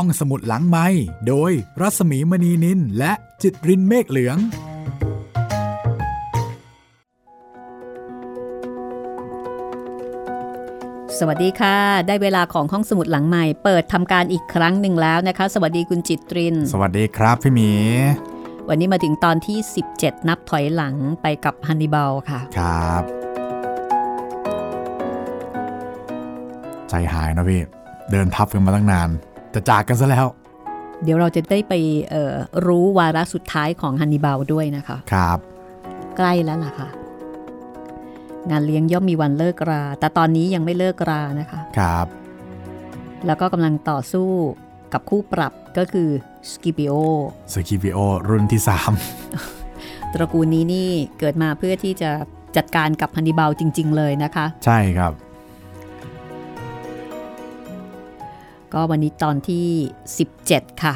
ห้องสมุดหลังไมค์โดยรัศมีมณีนินและจิตรินเมฆเหลืองสวัสดีค่ะได้เวลาของห้องสมุดหลังใหม่เปิดทำการอีกครั้งหนึ่งแล้วนะคะสวัสดีคุณจิตรินสวัสดีครับพี่หมีวันนี้มาถึงตอนที่17นับถอยหลังไปกับฮันนิบาลค่ะครับใจหายนะพี่เดินทับกันมาตั้งนานแต่จากกันซะแล้วเดี๋ยวเราจะได้ไปรู้วาระสุดท้ายของฮันนิบาลด้วยนะคะครับใกล้แล้วล่ะค่ะงานเลี้ยงย่อมมีวันเลิกราแต่ตอนนี้ยังไม่เลิกรานะคะครับแล้วก็กำลังต่อสู้กับคู่ปรับก็คือสกิปิโอรุ่นที่3 ตระกูลนี้นี่เกิดมาเพื่อที่จะจัดการกับฮันนิบาลจริงๆเลยนะคะใช่ครับก็วันนี้ตอนที่17ค่ะ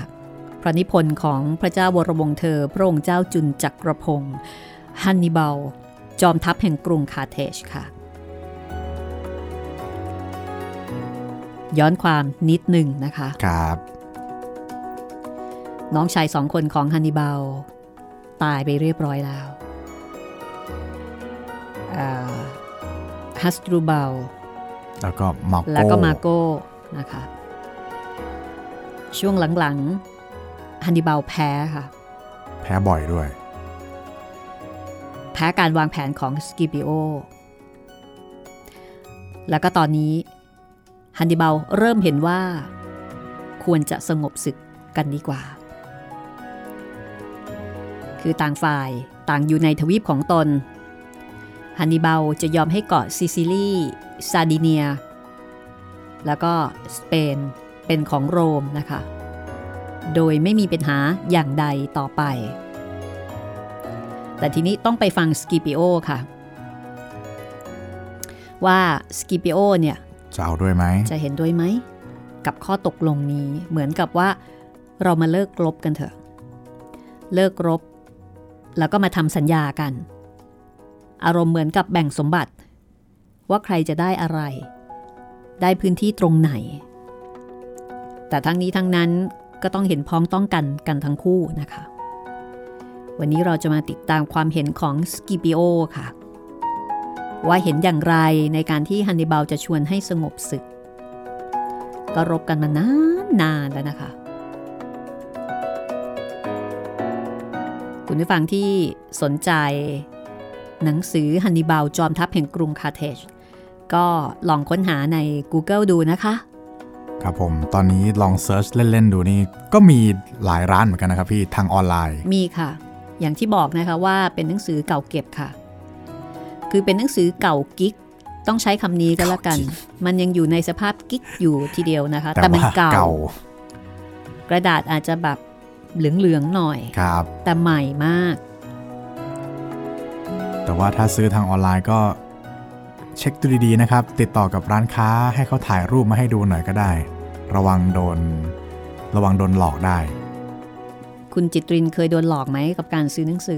พระนิพนธ์ของพระเจ้าวรวงศ์เธอพระองค์เจ้าจุลจักรพงศ์ฮันนิบาลจอมทัพแห่งกรุงคาร์เทจค่ะย้อนความนิดหนึ่งนะคะครับน้องชาย2คนของฮันนิบาลตายไปเรียบร้อยแล้วฮัสดรูบาลแล้วก็มาโก้นะคะช่วงหลังๆฮันนิบาลแพ้ค่ะแพ้บ่อยด้วยแพ้การวางแผนของสกิปิโอแล้วก็ตอนนี้ฮันนิบาลเริ่มเห็นว่าควรจะสงบศึกกันดีกว่าคือต่างฝ่ายต่างอยู่ในทวีปของตนฮันนิบาลจะยอมให้เกาะซิซิลีซาดิเนียแล้วก็สเปนเป็นของโรมนะคะโดยไม่มีปัญหาอย่างใดต่อไปแต่ทีนี้ต้องไปฟังสกิปิโอค่ะว่าสกิปิโอเนี่ยจะเอาด้วยไหมจะเห็นด้วยไหมกับข้อตกลงนี้เหมือนกับว่าเรามาเลิกรบกันเถอะเลิกรบแล้วก็มาทำสัญญากันอารมณ์เหมือนกับแบ่งสมบัติว่าใครจะได้อะไรได้พื้นที่ตรงไหนแต่ทั้งนี้ทั้งนั้นก็ต้องเห็นพ้องต้องกันทั้งคู่นะคะวันนี้เราจะมาติดตามความเห็นของสกิปิโอค่ะว่าเห็นอย่างไรในการที่ฮันนิบาลจะชวนให้สงบศึกก็รบกันมานานนานแล้วนะคะคุณผู้ฟังที่สนใจหนังสือฮันนิบาลจอมทัพแห่งกรุงคาร์เทจก็ลองค้นหาใน Google ดูนะคะครับผมตอนนี้ลองเซิร์ชเล่นๆดูนี่ก็มีหลายร้านเหมือนกันนะครับพี่ทางออนไลน์มีค่ะอย่างที่บอกนะคะว่าเป็นหนังสือเก่าเก็บค่ะคือเป็นหนังสือเก่ากิ๊กต้องใช้คำนี้ก็แล้วกันมันยังอยู่ในสภาพกิ๊กอยู่ทีเดียวนะคะแต่มันเก่ากระดาษอาจจะแบบเหลืองๆหน่อยแต่ใหม่มากแต่ว่าถ้าซื้อทางออนไลน์ก็เช็คดูดีๆนะครับติดต่อกับร้านค้าให้เขาถ่ายรูปมาให้ดูหน่อยก็ได้ระวังโดนหลอกได้คุณจิตรินเคยโดนหลอกไหมกับการซื้อหนังสื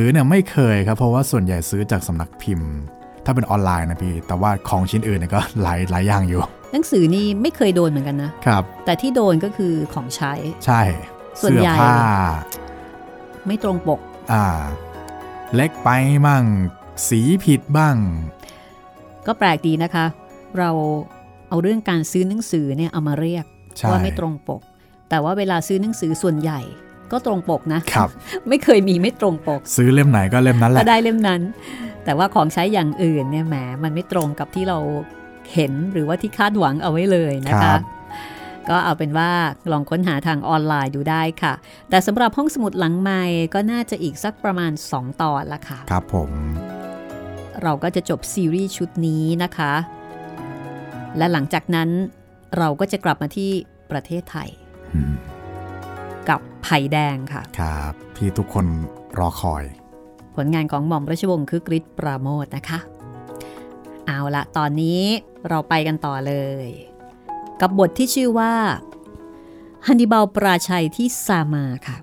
อเนี่ยไม่เคยครับเพราะว่าส่วนใหญ่ซื้อจากสำนักพิมพ์ถ้าเป็นออนไลน์นะพี่แต่ว่าของชิ้นอื่นเนี่ยก็หลายอย่างอยู่หนังสือนี่ไม่เคยโดนเหมือนกันนะครับแต่ที่โดนก็คือของใช้ใช่ส่วนใหญ่ไม่ตรงปกเล็กไปมั่งสีผิดบ้างก็แปลกดีนะคะเราเอาเรื่องการซื้อหนังสือเนี่ยเอามาเรียกว่าไม่ตรงปกแต่ว่าเวลาซื้อหนังสือส่วนใหญ่ก็ตรงปกนะครับไม่เคยมีไม่ตรงปกซื้อเล่มไหนก็เล่มนั้นแหละก็ได้เล่มนั้นแต่ว่าของใช้อย่างอื่นเนี่ยแหมมันไม่ตรงกับที่เราเห็นหรือว่าที่คาดหวังเอาไว้เลยนะคะก็เอาเป็นว่าลองค้นหาทางออนไลน์ดูได้ค่ะแต่สำหรับห้องสมุดหลังไมค์ก็น่าจะอีกสักประมาณ2ตอนละค่ะครับผมเราก็จะจบซีรีส์ชุดนี้นะคะและหลังจากนั้นเราก็จะกลับมาที่ประเทศไทยกับไผ่แดงค่ะครับที่ทุกคนรอคอยผลงานของหม่อมราชวงศ์คึกฤทธิ์ปราโมทนะคะเอาละตอนนี้เราไปกันต่อเลยกับบทที่ชื่อว่าฮันนิบาลปราชัยที่ซามาค่ะ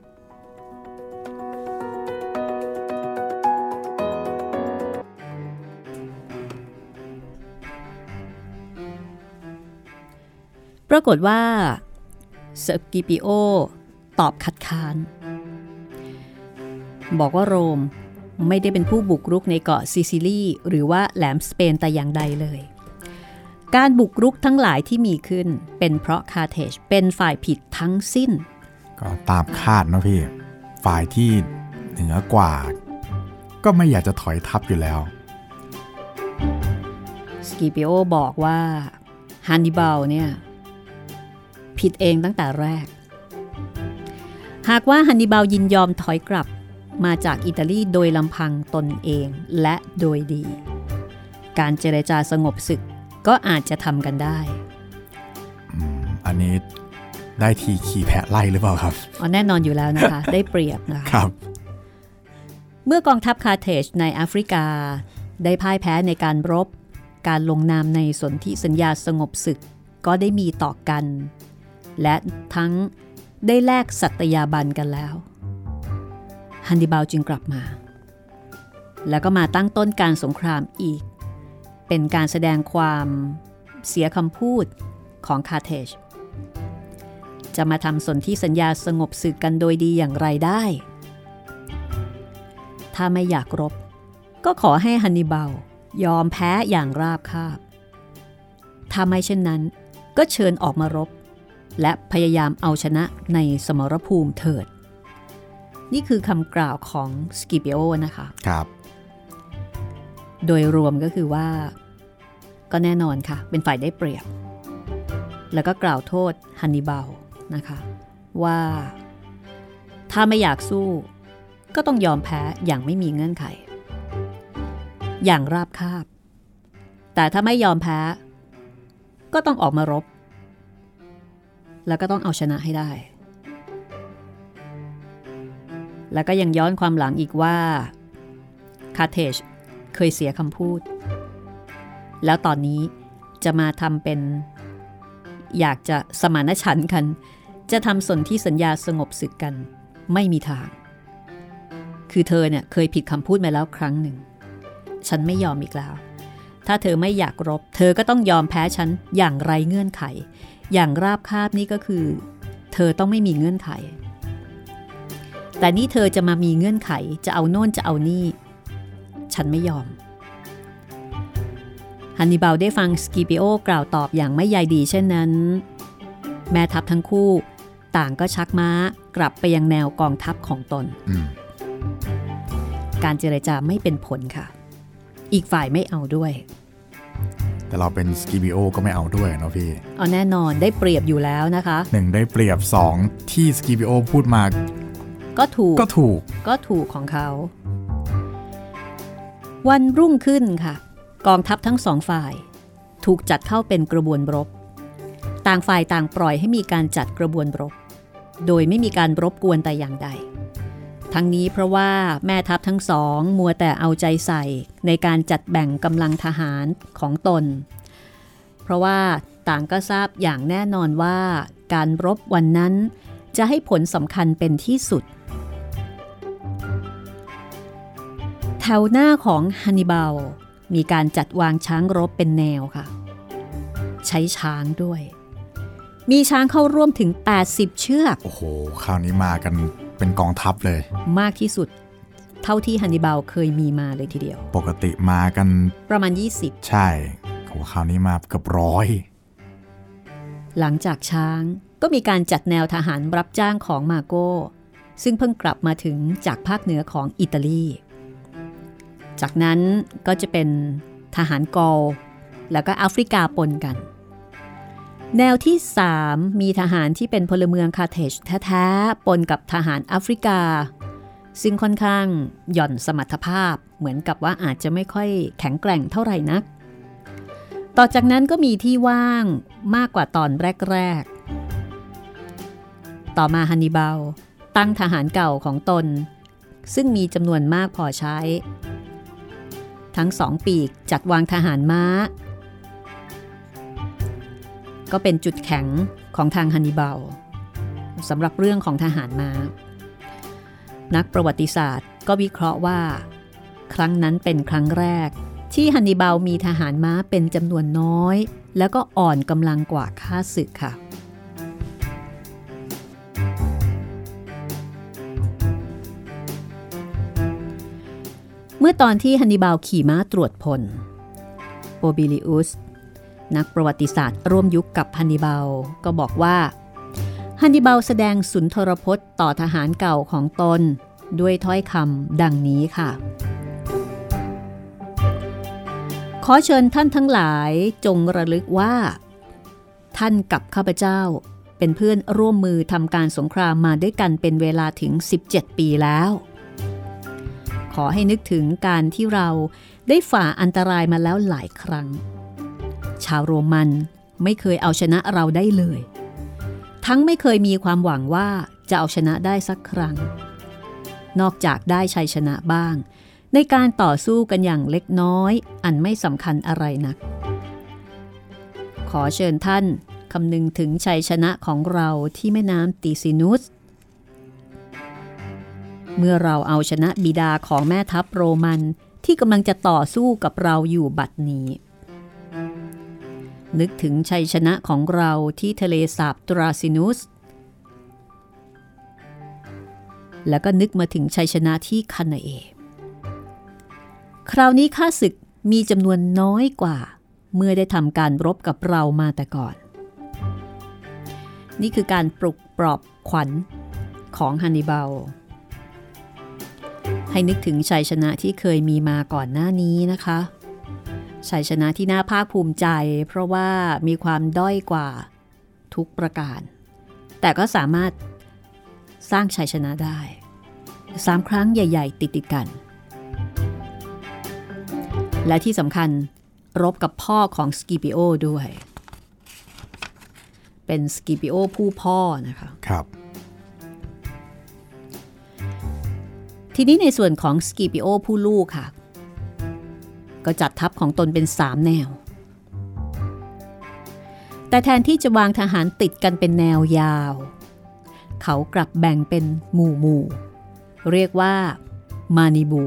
ปรากฏว่า เซอร์กิปิโอตอบคัดค้านบอกว่าโรมไม่ได้เป็นผู้บุกรุกในเกาะซิซิลีหรือว่าแหลมสเปนแต่อย่างใดเลยการบุกรุกทั้งหลายที่มีขึ้นเป็นเพราะคาร์เทจเป็นฝ่ายผิดทั้งสิ้นก็ตามคาดนะพี่ฝ่ายที่เหนือกว่าก็ไม่อยากจะถอยทัพอยู่แล้วสกิปิโอบอกว่าฮันนิบาลเนี่ยผิดเองตั้งแต่แรกหากว่าฮันนิบาลยินยอมถอยกลับมาจากอิตาลีโดยลำพังตนเองและโดยดีการเจรจาสงบศึกก็อาจจะทำกันได้อันนี้ได้ทีขี่แพะไล่หรือเปล่าครับอ๋อแน่นอนอยู่แล้วนะคะ ได้เปรียบนะคะครับเมื่อกองทัพคาร์เทจในแอฟริกาได้พ่ายแพ้ในการรบการลงนามในสนธิสัญญาสงบศึกก็ได้มีต่อกันและทั้งได้แลกสัตยาบันกันแล้วฮันนิบาลจึงกลับมาแล้วก็มาตั้งต้นการสงครามอีกเป็นการแสดงความเสียคำพูดของคาร์เทจจะมาทำสนธิสัญญาสงบศึกกันโดยดีอย่างไรได้ถ้าไม่อยากรบก็ขอให้ฮันนิบาลยอมแพ้อย่างราบคาบถ้าไม่เช่นนั้นก็เชิญออกมารบและพยายามเอาชนะในสมรภูมิเถิดนี่คือคำกล่าวของสกิปิโอนะคะครับโดยรวมก็คือว่าก็แน่นอนค่ะเป็นฝ่ายได้เปรียบแล้วก็กล่าวโทษฮันนิบาลนะคะว่าถ้าไม่อยากสู้ก็ต้องยอมแพ้อย่างไม่มีเงื่อนไขอย่างราบคาบแต่ถ้าไม่ยอมแพ้ก็ต้องออกมารบแล้วก็ต้องเอาชนะให้ได้แล้วก็ยังย้อนความหลังอีกว่าคาร์เทจเคยเสียคำพูดแล้วตอนนี้จะมาทำเป็นอยากจะสมานฉันท์กันจะทำสนธิสัญญาสงบศึกกันไม่มีทางคือเธอเนี่ยเคยผิดคำพูดมาแล้วครั้งหนึ่งฉันไม่ยอมอีกแล้วถ้าเธอไม่อยากรบเธอก็ต้องยอมแพ้ฉันอย่างไรเงื่อนไขอย่างราบคาบนี่ก็คือเธอต้องไม่มีเงื่อนไขแต่นี่เธอจะมามีเงื่อนไขจะเอาโน่นจะเอานี่ฉันไม่ยอมฮันนิบาลได้ฟังสกิปิโอกล่าวตอบอย่างไม่ใยดีเช่นนั้นแม่ทัพทั้งคู่ต่างก็ชักม้ากลับไปยังแนวกองทัพของตนการเจรจาไม่เป็นผลค่ะอีกฝ่ายไม่เอาด้วยแต่เราเป็นสกิปิโอก็ไม่เอาด้วยเนาะพี่เอาแน่นอนได้เปรียบอยู่แล้วนะคะ1ได้เปรียบ2ที่สกิปิโอพูดมาก็ถูกของเขาวันรุ่งขึ้นค่ะกองทัพทั้งสองฝ่ายถูกจัดเข้าเป็นกระบวนรบต่างฝ่ายต่างปล่อยให้มีการจัดกระบวนรบโดยไม่มีการรบกวนแต่อย่างใดทั้งนี้เพราะว่าแม่ทัพทั้งสองมัวแต่เอาใจใส่ในการจัดแบ่งกำลังทหารของตนเพราะว่าต่างก็ทราบอย่างแน่นอนว่าการรบวันนั้นจะให้ผลสำคัญเป็นที่สุดแถวหน้าของฮันนิบาลมีการจัดวางช้างรบเป็นแนวค่ะใช้ช้างด้วยมีช้างเข้าร่วมถึง80เชือกโอ้โหคราวนี้มากันเป็นกองทัพเลยมากที่สุดเท่าที่ฮันนิบาลเคยมีมาเลยทีเดียวปกติมากันประมาณ20ใช่คราวนี้มาเกือบ100หลังจากช้างก็มีการจัดแนวทหารรับจ้างของมาโก้ซึ่งเพิ่งกลับมาถึงจากภาคเหนือของอิตาลีจากนั้นก็จะเป็นทหารกอลแล้วก็แอฟริกาปนกันแนวที่3มีทหารที่เป็นพลเมืองคาร์เทจแท้ๆปนกับทหารแอฟริกาซึ่งค่อนข้างหย่อนสมรรถภาพเหมือนกับว่าอาจจะไม่ค่อยแข็งแกร่งเท่าไหร่นักต่อจากนั้นก็มีที่ว่างมากกว่าตอนแรกๆต่อมาฮันนิบาลตั้งทหารเก่าของตนซึ่งมีจำนวนมากพอใช้ทั้งสองปีกจัดวางทหารม้าก็เป็นจุดแข็งของทางฮันนิบาลสำหรับเรื่องของทหารม้านักประวัติศาสตร์ก็วิเคราะห์ว่าครั้งนั้นเป็นครั้งแรกที่ฮันนิบาลมีทหารม้าเป็นจำนวนน้อยแล้วก็อ่อนกำลังกว่าข้าศึกค่ะ มื่อตอนที่ฮันนิบาลขี่ม้าตรวจพลโอบิลิอุสนักประวัติศาสตร์ร่วมยุคกับฮันนิบาลก็บอกว่าฮันนิบาลแสดงสุนทรพจน์ต่อทหารเก่าของตนด้วยถ้อยคำดังนี้ค่ะขอเชิญท่านทั้งหลายจงระลึกว่าท่านกับข้าพเจ้าเป็นเพื่อนร่วมมือทำการสงครามมาด้วยกันเป็นเวลาถึง17ปีแล้วขอให้นึกถึงการที่เราได้ฝ่าอันตรายมาแล้วหลายครั้งชาวโรมันไม่เคยเอาชนะเราได้เลยทั้งไม่เคยมีความหวังว่าจะเอาชนะได้สักครั้งนอกจากได้ชัยชนะบ้างในการต่อสู้กันอย่างเล็กน้อยอันไม่สำคัญอะไรนักขอเชิญท่านคำนึงถึงชัยชนะของเราที่แม่น้ำติซินุสเมื่อเราเอาชนะบิดาของแม่ทัพโรมันที่กำลังจะต่อสู้กับเราอยู่บัดนี้นึกถึงชัยชนะของเราที่ทะเลสาบตราซินุสแล้วก็นึกมาถึงชัยชนะที่คานาเอคราวนี้ข้าศึกมีจำนวนน้อยกว่าเมื่อได้ทำการรบกับเรามาแต่ก่อนนี่คือการปลุกปลอบขวัญของฮันนิบาลให้นึกถึงชัยชนะที่เคยมีมาก่อนหน้านี้นะคะชัยชนะที่น่าภาคภูมิใจเพราะว่ามีความด้อยกว่าทุกประการแต่ก็สามารถสร้างชัยชนะได้3ครั้งใหญ่ๆติดๆกันและที่สำคัญรบกับพ่อของสกิปิโอด้วยเป็นสกิปิโอผู้พ่อนะคะครับทีนี้ในส่วนของสกิปิโอผู้ลูกค่ะก็จัดทัพของตนเป็น3แนวแต่แทนที่จะวางทหารติดกันเป็นแนวยาวเขากลับแบ่งเป็นหมู่ๆเรียกว่ามานิบู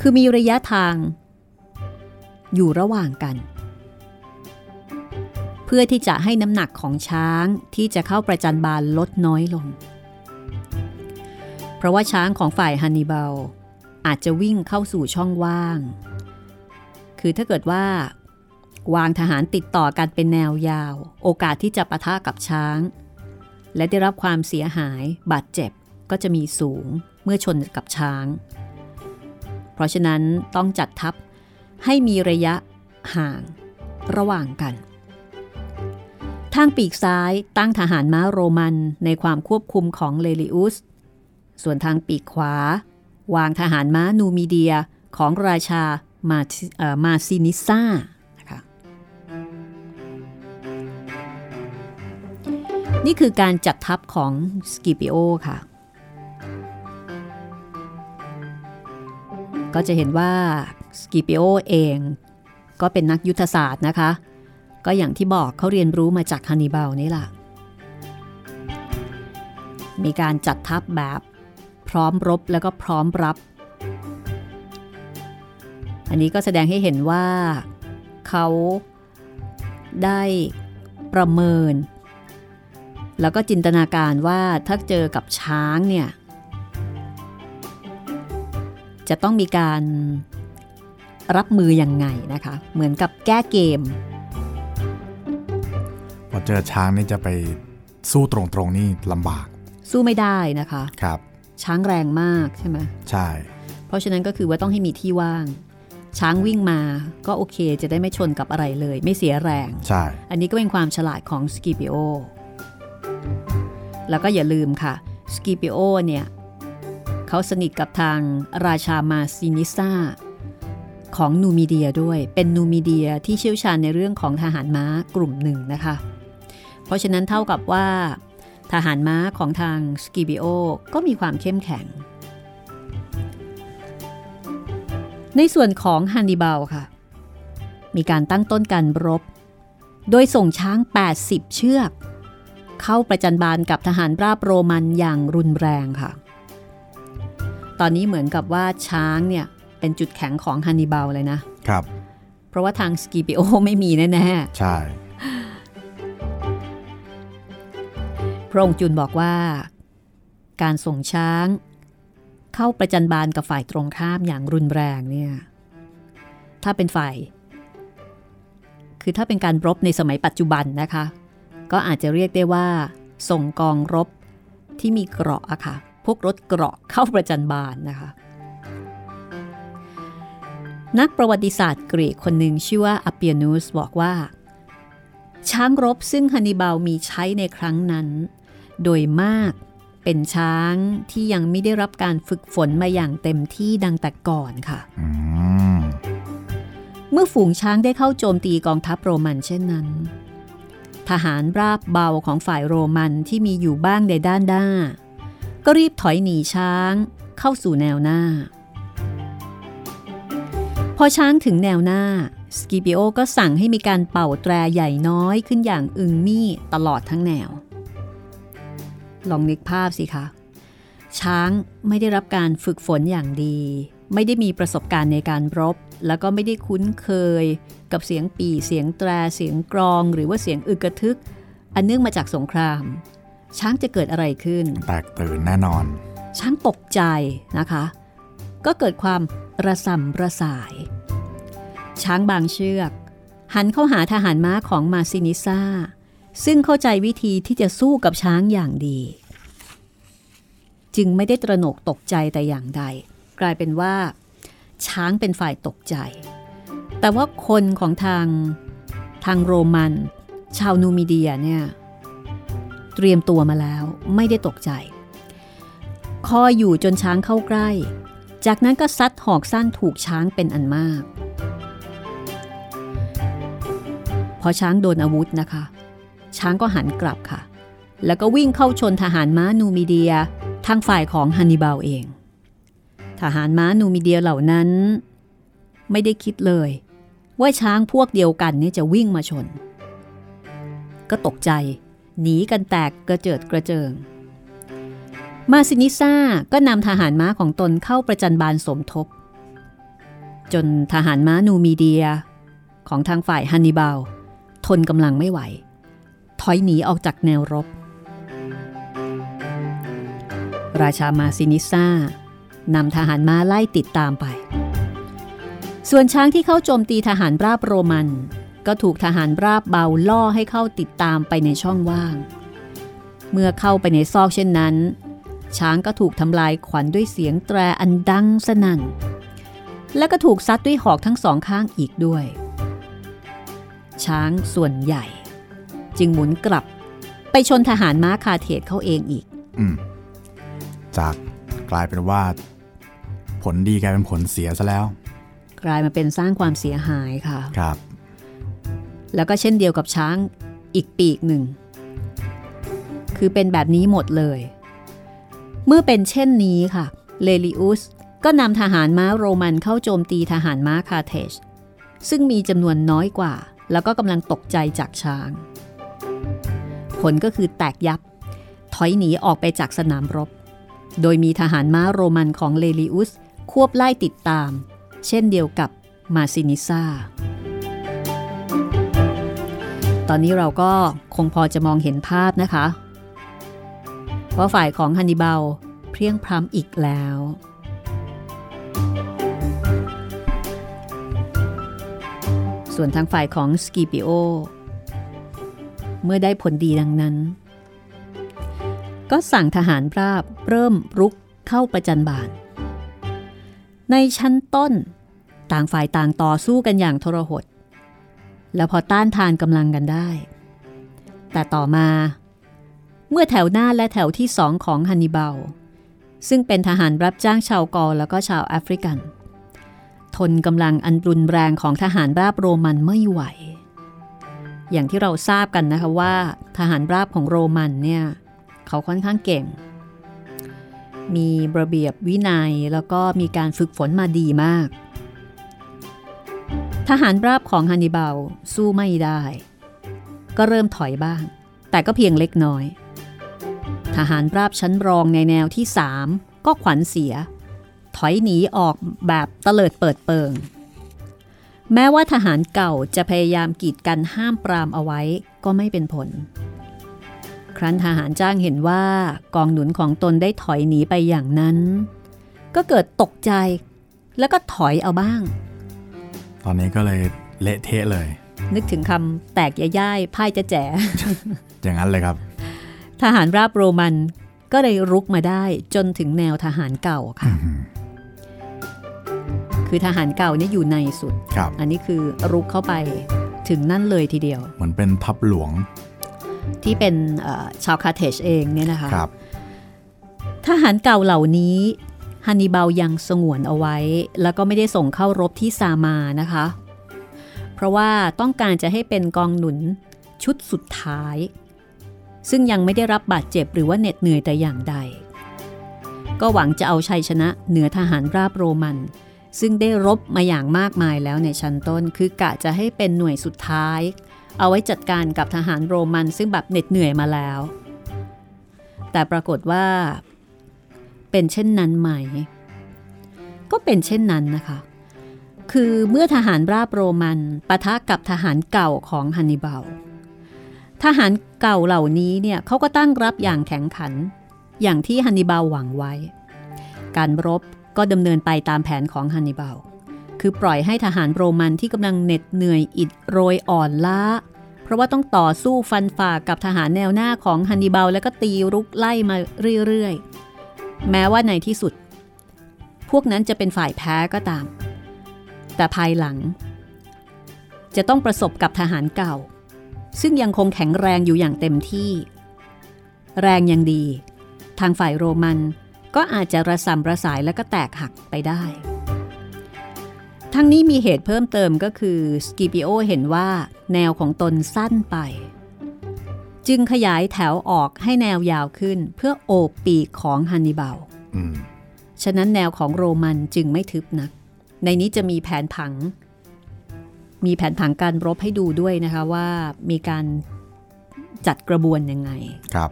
คือมีระยะทางอยู่ระหว่างกันเพื่อที่จะให้น้ำหนักของช้างที่จะเข้าประจันบานลดน้อยลงเพราะว่าช้างของฝ่ายฮันนิบาลอาจจะวิ่งเข้าสู่ช่องว่างคือถ้าเกิดว่าวางทหารติดต่อกันเป็นแนวยาวโอกาสที่จะปะทะกับช้างและได้รับความเสียหายบาดเจ็บก็จะมีสูงเมื่อชนกับช้างเพราะฉะนั้นต้องจัดทัพให้มีระยะห่างระหว่างกันทางปีกซ้ายตั้งทหารม้าโรมันในความควบคุมของเลลิอุสส่วนทางปีกขวาวางทหารม้านูมีเดียของราชามาซินิซ่านะคะนี่คือการจัดทัพของสกิปิโอค่ะก็จะเห็นว่าสกิปิโอเองก็เป็นนักยุทธศาสตร์นะคะก็อย่างที่บอกเขาเรียนรู้มาจากฮันนิบาลนี่ล่ะมีการจัดทัพแบบพร้อมรบแล้วก็พร้อมรับอันนี้ก็แสดงให้เห็นว่าเขาได้ประเมินแล้วก็จินตนาการว่าถ้าเจอกับช้างเนี่ยจะต้องมีการรับมือยังไงนะคะเหมือนกับแก้เกมพอเจอช้างนี่จะไปสู้ตรงๆนี่ลำบากสู้ไม่ได้นะคะครับช้างแรงมากใช่ไหมใช่เพราะฉะนั้นก็คือว่าต้องให้มีที่ว่างช้างวิ่งมาก็โอเคจะได้ไม่ชนกับอะไรเลยไม่เสียแรงใช่อันนี้ก็เป็นความฉลาดของสกิปิโอแล้วก็อย่าลืมค่ะสกิปิโอเนี่ยเขาสนิทกับทางราชามาซินิซ่าของนูมีเดียด้วยเป็นนูมีเดียที่เชี่ยวชาญในเรื่องของทหารม้ากลุ่มหนึ่งนะคะเพราะฉะนั้นเท่ากับว่าทหารม้าของทางสกิปิโอก็มีความเข้มแข็งในส่วนของฮันนิบาลค่ะมีการตั้งต้นการรบโดยส่งช้าง80เชือกเข้าประจันบานกับทหารราบโรมันอย่างรุนแรงค่ะตอนนี้เหมือนกับว่าช้างเนี่ยเป็นจุดแข็งของฮันนิบาลเลยนะครับเพราะว่าทางสกิปิโอไม่มีแน่ๆใช่พระองค์จุนบอกว่าการส่งช้าง เข้าประจันบานกับฝ่ายตรงข้ามอย่างรุนแรงเนี่ยถ้าเป็นฝ่ายคือถ้าเป็นการรบในสมัยปัจจุบันนะคะก็อาจจะเรียกได้ว่าส่งกองรบที่มีเกราะอะค่ะพวกรถเกราะเข้าประจันบานนะคะนักประวัติศาสตร์กรีกคนหนึ่งชื่อว่าอัปเปียนูสบอกว่าช้างรบซึ่งฮันนิบาลมีใช้ในครั้งนั้นโดยมากเป็นช้างที่ยังไม่ได้รับการฝึกฝนมาอย่างเต็มที่ดังแต่ก่อนค่ะ เมื่อฝูงช้างได้เข้าโจมตีกองทัพโรมันเช่นนั้นทหารราบเบาของฝ่ายโรมันที่มีอยู่บ้างในด้านหน้าก็รีบถอยหนีช้างเข้าสู่แนวหน้าพอช้างถึงแนวหน้าสกิปิโอก็สั่งให้มีการเป่าแตรใหญ่น้อยขึ้นอย่างอึงมี่ตลอดทั้งแนวลองนึกภาพสิคะช้างไม่ได้รับการฝึกฝนอย่างดีไม่ได้มีประสบการณ์ในการรบแล้วก็ไม่ได้คุ้นเคยกับเสียงปี่เสียงแตรเสียงกรองหรือว่าเสียงอึกกระทึกอันเนื่องมาจากสงครามช้างจะเกิดอะไรขึ้นแตกตื่นแน่นอนช้างตกใจนะคะก็เกิดความระส่ำระสายช้างบางเชือกหันเข้าหาทหารม้าของมาซินิซ่าซึ่งเข้าใจวิธีที่จะสู้กับช้างอย่างดีจึงไม่ได้ตระหนกตกใจแต่อย่างใดกลายเป็นว่าช้างเป็นฝ่ายตกใจแต่ว่าคนของทางโรมันชาวนูมิเดียเนี่ยเตรียมตัวมาแล้วไม่ได้ตกใจคอยอยู่จนช้างเข้าใกล้จากนั้นก็ซัดหอกสั้นถูกช้างเป็นอันมากพอช้างโดนอาวุธนะคะช้างก็หันกลับค่ะแล้วก็วิ่งเข้าชนทหารม้านูมิเดียทางฝ่ายของฮันนิบาลเองทหารม้านูมิเดียเหล่านั้นไม่ได้คิดเลยว่าช้างพวกเดียวกันนี่จะวิ่งมาชนก็ตกใจหนีกันแตกกระเจิดกระเจิงมาซินิซ่าก็นำทหารม้าของตนเข้าประจันบานสมทบจนทหารม้านูมิเดียของทางฝ่ายฮันนิบาลทนกำลังไม่ไหวถอยหนีออกจากแนวรบราชามาซินิซ่านำทหารม้าไล่ติดตามไปส่วนช้างที่เข้าโจมตีทหารราบโรมันก็ถูกทหารราบเบาล่อให้เข้าติดตามไปในช่องว่างเมื่อเข้าไปในซอกเช่นนั้นช้างก็ถูกทำลายขวัญด้วยเสียงแตรอันดังสนั่นและก็ถูกซัดด้วยหอกทั้งสองข้างอีกด้วยช้างส่วนใหญ่จึงหมุนกลับไปชนทหารม้าคาเทศเขาเองอีกจากกลายเป็นว่าผลดีกลายเป็นผลเสียซะแล้วกลายมาเป็นสร้างความเสียหายค่ะครับแล้วก็เช่นเดียวกับช้างอีกปีกหนึ่งคือเป็นแบบนี้หมดเลยเมื่อเป็นเช่นนี้ค่ะเลลิอุสก็นำทหารม้าโรมันเข้าโจมตีทหารม้าคาเทชซึ่งมีจำนวนน้อยกว่าแล้วก็กำลังตกใจจากช้างผลก็คือแตกยับถอยหนีออกไปจากสนามรบโดยมีทหารม้าโรมันของเลลิอุสควบไล่ติดตามเช่นเดียวกับมาซินิซ่าตอนนี้เราก็คงพอจะมองเห็นภาพนะคะว่าฝ่ายของฮันนิบาลเพลียงพล้ำอีกแล้วส่วนทางฝ่ายของสกิปิโอเมื่อได้ผลดีดังนั้นก็สั่งทหารราบเริ่มรุกเข้าประจันบานในชั้นต้นต่างฝ่ายต่างต่อสู้กันอย่างทรหดแล้วพอต้านทานกำลังกันได้แต่ต่อมาเมื่อแถวหน้าและแถวที่สองของฮันนิบาลซึ่งเป็นทหารรับจ้างชาวกอลแล้วก็ชาวแอฟริกันทนกำลังอันรุนแรงของทหารราบโรมันไม่ไหวอย่างที่เราทราบกันนะคะว่าทหารราบของโรมันเนี่ยเขาค่อนข้างเก่งมีระเบียบวินัยแล้วก็มีการฝึกฝนมาดีมากทหารราบของฮันนิบาลสู้ไม่ได้ก็เริ่มถอยบ้างแต่ก็เพียงเล็กน้อยทหารราบชั้นรองในแนวที่3ก็ขวัญเสียถอยหนีออกแบบเตลิดเปิดเปิงแม้ว่าทหารเก่าจะพยายามกีดกันห้ามปรามเอาไว้ก็ไม่เป็นผลครั้นทหารจ้างเห็นว่ากองหนุนของตนได้ถอยหนีไปอย่างนั้น ก็เกิดตกใจแล้วก็ถอยเอาบ้างตอนนี้ก็เลยเละเทะเลยนึกถึงคำแตกย่ายพ่ายจะแจ๋อย่างนั้นเลยครับทหารราบโรมันก็เลยรุกมาได้จนถึงแนวทหารเก่าค่ะคือทหารเก่าเนี่ยอยู่ในสุดอันนี้คือรุกเข้าไปถึงนั่นเลยทีเดียวเหมือนเป็นทัพหลวงที่เป็นชาวคาร์เทจเองเนี่ยนะคะทหารเก่าเหล่านี้ฮันนิบาลยังสงวนเอาไว้แล้วก็ไม่ได้ส่งเข้ารบที่ซามานะคะเพราะว่าต้องการจะให้เป็นกองหนุนชุดสุดท้ายซึ่งยังไม่ได้รับบาดเจ็บหรือว่าเหน็ดเหนื่อยแต่อย่างใดก็หวังจะเอาชัยชนะเหนือทหารราบโรมันซึ่งได้รบมาอย่างมากมายแล้วในชั้นต้นคือกะจะให้เป็นหน่วยสุดท้ายเอาไว้จัดการกับทหารโรมันซึ่งแบบเหน็ดเหนื่อยมาแล้วแต่ปรากฏว่าเป็นเช่นนั้นไหมก็เป็นเช่นนั้นนะคะคือเมื่อทหารราบโรมันปะทะกับทหารเก่าของฮันนิบาลทหารเก่าเหล่านี้เนี่ยเขาก็ตั้งรับอย่างแข็งขันอย่างที่ฮันนิบาลหวังไว้การรบก็ดำเนินไปตามแผนของฮันนิบาลคือปล่อยให้ทหารโรมันที่กำลังเหน็ดเหนื่อยอิดโรยอ่อนล้าเพราะว่าต้องต่อสู้ฟันฝ่ากับทหารแนวหน้าของฮันนิบาลแล้วก็ตีรุกไล่มาเรื่อยๆแม้ว่าในที่สุดพวกนั้นจะเป็นฝ่ายแพ้ก็ตามแต่ภายหลังจะต้องประสบกับทหารเก่าซึ่งยังคงแข็งแรงอยู่อย่างเต็มที่แรงยังดีทางฝ่ายโรมันก็อาจจะระสำระสายแล้วก็แตกหักไปได้ทั้งนี้มีเหตุเพิ่มเติมก็คือสกิปิโอเห็นว่าแนวของตนสั้นไปจึงขยายแถวออกให้แนวยาวขึ้นเพื่อโอบปีกของฮันนิบาลฉะนั้นแนวของโรมันจึงไม่ทึบนักในนี้จะมีแผนผังการรบให้ดูด้วยนะคะว่ามีการจัดกระบวนยังไงครับ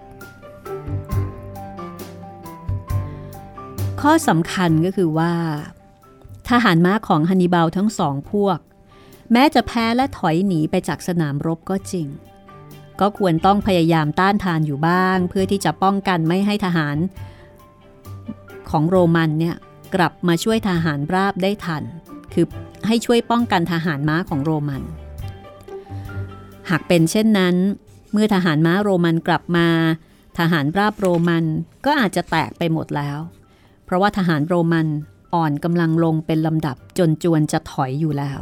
ข้อสำคัญก็คือว่าทหารม้าของฮันนิบาลทั้งสองพวกแม้จะแพ้และถอยหนีไปจากสนามรบก็จริงก็ควรต้องพยายามต้านทานอยู่บ้างเพื่อที่จะป้องกันไม่ให้ทหารของโรมันเนี่ยกลับมาช่วยทหารราบได้ทันคือให้ช่วยป้องกันทหารม้าของโรมันหากเป็นเช่นนั้นเมื่อทหารม้าโรมันกลับมาทหารราบโรมันก็อาจจะแตกไปหมดแล้วเพราะว่าทหารโรมันอ่อนกำลังลงเป็นลำดับจนจวนจะถอยอยู่แล้ว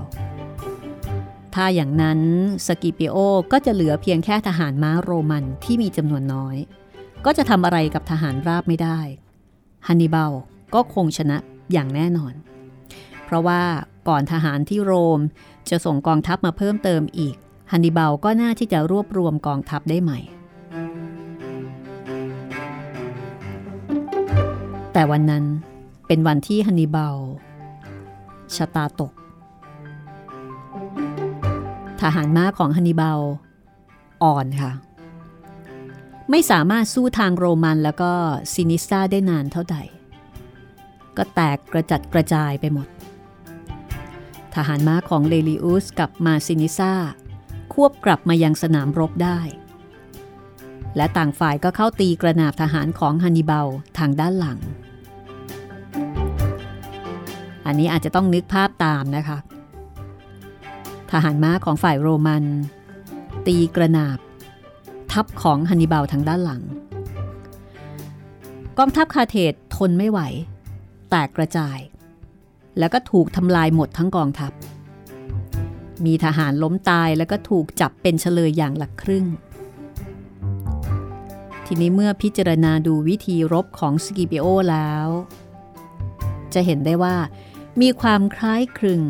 ถ้าอย่างนั้นสกิปิโอก็จะเหลือเพียงแค่ทหารม้าโรมันที่มีจำนวนน้อยก็จะทำอะไรกับทหารราบไม่ได้ฮันนิบาลก็คงชนะอย่างแน่นอนเพราะว่าก่อนทหารที่โรมจะส่งกองทัพมาเพิ่มเติมอีกฮันนิบาลก็น่าที่จะรวบรวมกองทัพได้ใหม่แต่วันนั้นเป็นวันที่ฮันนิบาลชะตาตกทหารม้าของฮันนิบาลอ่อนค่ะไม่สามารถสู้ทางโรมันแล้วก็ซินิสตาได้นานเท่าใดก็แตกกระจัดกระจายไปหมดทหารม้าของเลลิอุสกับมาซินิซ่าควบกลับมายังสนามรบได้และต่างฝ่ายก็เข้าตีกระหนาบทหารของฮันนิบาลทางด้านหลังอันนี้อาจจะต้องนึกภาพตามนะคะทหารม้าของฝ่ายโรมันตีกระหนาบทัพของฮันนิบาลทางด้านหลังกองทัพคาเทจทนไม่ไหวแตกกระจายแล้วก็ถูกทำลายหมดทั้งกองทัพมีทหารล้มตายแล้วก็ถูกจับเป็นเฉลยอย่างหลักครึ่งทีนี้เมื่อพิจารณาดูวิธีรบของสกิปิโอแล้วจะเห็นได้ว่ามีความคล้ายคลึง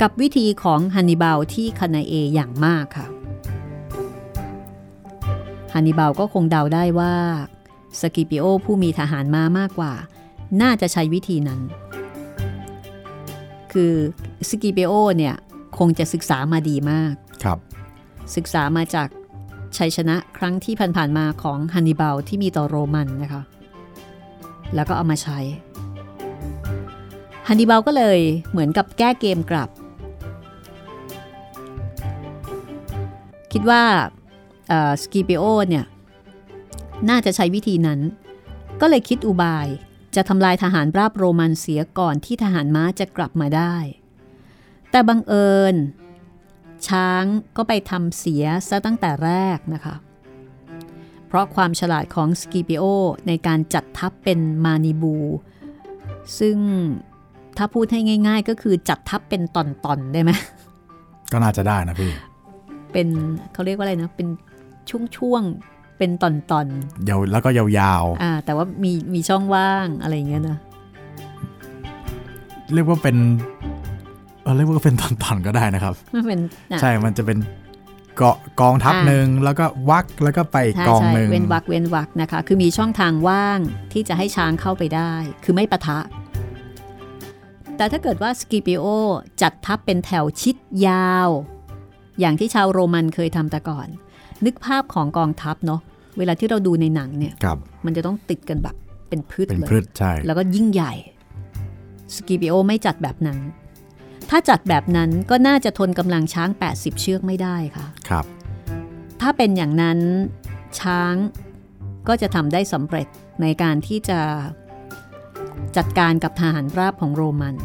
กับวิธีของฮันนิบาลที่คานาเออย่างมากค่ะฮันนิบาลก็คงเดาได้ว่าสกิปิโอผู้มีทหารมามากกว่าน่าจะใช้วิธีนั้นคือสกิปิโอเนี่ยคงจะศึกษามาดีมากครับศึกษามาจากชัยชนะครั้งที่ผ่านๆมาของฮันนิบาลที่มีต่อโรมันนะคะแล้วก็เอามาใช้ฮันนิบาลก็เลยเหมือนกับแก้เกมกลับคิดว่าสกิปิโอเนี่ยน่าจะใช้วิธีนั้นก็เลยคิดอุบาย จะทำลายทหารราบโรมันเสียก่อนที่ทหารม้าจะกลับมาได้แต่บังเอิญช้างก็ไปทำเสียซะตั้งแต่แรกนะคะเพราะความฉลาดของสกิปิโอในการจัดทัพเป็นมานิบูซึ่งถ้าพูดให้ง่ายๆก็คือจัดทัพเป็นตอนๆได้ไหมก็น่าจะได้นะพี่เป็นเขาเรียกว่าอะไรนะเป็นช่วงๆเป็นตอนๆยาวแล้วก็ยาวๆแต่ว่ามีช่องว่างอะไรอย่างเงี้ยนะเรียกว่าเป็นเรียกว่าเป็นตอนๆก็ได้นะครับเป็นใช่มันจะเป็นกองทัพหนึ่งแล้วก็วักแล้วก็ไปกองหนึ่งเว้นวักนะคะคือมีช่องทางว่างที่จะให้ช้างเข้าไปได้คือไม่ปะทะแต่ถ้าเกิดว่าสกิปิโอจัดทัพเป็นแถวชิดยาวอย่างที่ชาวโรมันเคยทำแต่ก่อนนึกภาพของกองทัพเนาะเวลาที่เราดูในหนังเนี่ยมันจะต้องติดกันแบบเป็นพืชเลยแล้วก็ยิ่งใหญ่สกิปิโอไม่จัดแบบนั้นถ้าจัดแบบนั้นก็น่าจะทนกำลังช้าง80เชือกไม่ได้ค่ะครับถ้าเป็นอย่างนั้นช้างก็จะทำได้สำเร็จในการที่จะจัดการกับทหารราบของโรมัน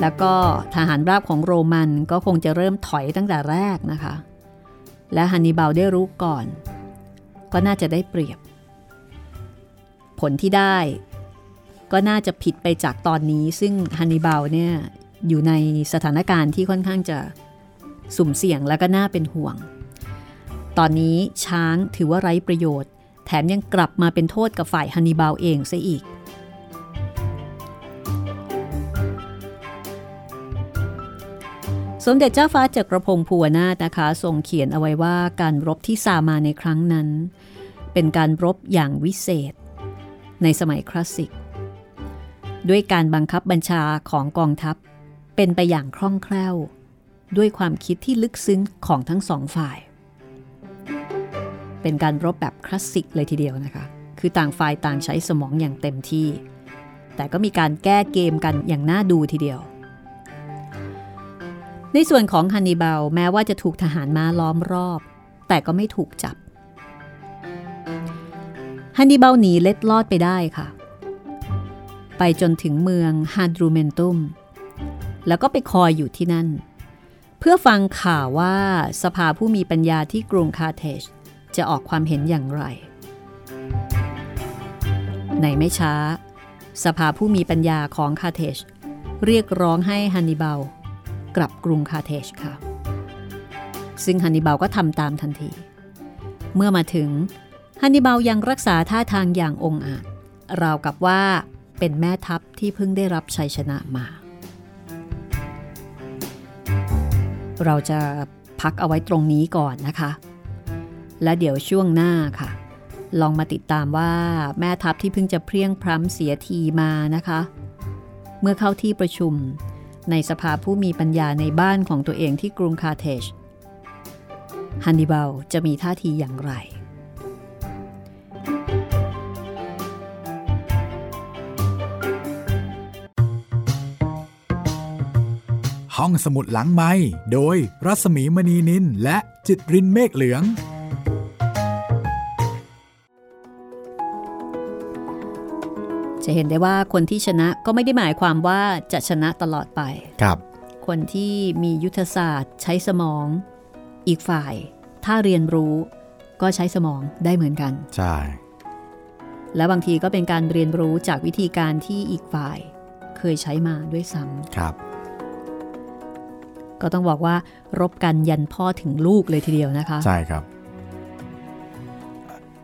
แล้วก็ทหารราบของโรมันก็คงจะเริ่มถอยตั้งแต่แรกนะคะและฮันนิบาลได้รู้ก่อนก็น่าจะได้เปรียบผลที่ได้ก็น่าจะผิดไปจากตอนนี้ซึ่งฮันนิบาลเนี่ยอยู่ในสถานการณ์ที่ค่อนข้างจะสุ่มเสี่ยงและก็น่าเป็นห่วงตอนนี้ช้างถือว่าไร้ประโยชน์แถมยังกลับมาเป็นโทษกับฝ่ายฮันนิบาลเองซะอีกสมเด็จเจ้าฟ้าจักรพงศ์ภูวนาถนะคะทรงเขียนเอาไว้ว่าการรบที่ซามาในครั้งนั้นเป็นการรบอย่างวิเศษในสมัยคลาสสิกด้วยการบังคับบัญชาของกองทัพเป็นไปอย่างคล่องแคล่วด้วยความคิดที่ลึกซึ้งของทั้งสองฝ่ายเป็นการรบแบบคลาสสิกเลยทีเดียวนะคะคือต่างฝ่ายต่างใช้สมองอย่างเต็มที่แต่ก็มีการแก้เกมกันอย่างน่าดูทีเดียวในส่วนของฮันนิบาลแม้ว่าจะถูกทหารม้าล้อมรอบแต่ก็ไม่ถูกจับฮันนิบาลหนีเล็ดลอดไปได้ค่ะไปจนถึงเมืองฮาดรูเมนตุมแล้วก็ไปคอยอยู่ที่นั่นเพื่อฟังข่าวว่าสภาผู้มีปัญญาที่กรุงคาร์เทจจะออกความเห็นอย่างไรในไม่ช้าสภาผู้มีปัญญาของคาร์เทจเรียกร้องให้ฮันนิบาลกลับกรุงคาร์เทจค่ะซึ่งฮันนิบาลก็ทำตามทันทีเมื่อมาถึงฮันนิบาลยังรักษาท่าทางอย่างองอาจราวกับว่าเป็นแม่ทัพที่เพิ่งได้รับชัยชนะมาเราจะพักเอาไว้ตรงนี้ก่อนนะคะและเดี๋ยวช่วงหน้าค่ะลองมาติดตามว่าแม่ทัพที่เพิ่งจะเพลี้ยงพล้ำเสียทีมานะคะเมื่อเข้าที่ประชุมในสภาผู้มีปัญญาในบ้านของตัวเองที่กรุงคาร์เทจฮันนิบาลจะมีท่าทีอย่างไรห้องสมุดหลังไมค์โดยรัศมีมณีนินและจิตรินเมฆเหลืองจะเห็นได้ว่าคนที่ชนะก็ไม่ได้หมายความว่าจะชนะตลอดไปครับคนที่มียุทธศาสตร์ใช้สมองอีกฝ่ายถ้าเรียนรู้ก็ใช้สมองได้เหมือนกันใช่และบางทีก็เป็นการเรียนรู้จากวิธีการที่อีกฝ่ายเคยใช้มาด้วยซ้ำครับก็ต้องบอกว่ารบกันยันพ่อถึงลูกเลยทีเดียวนะคะใช่ครับ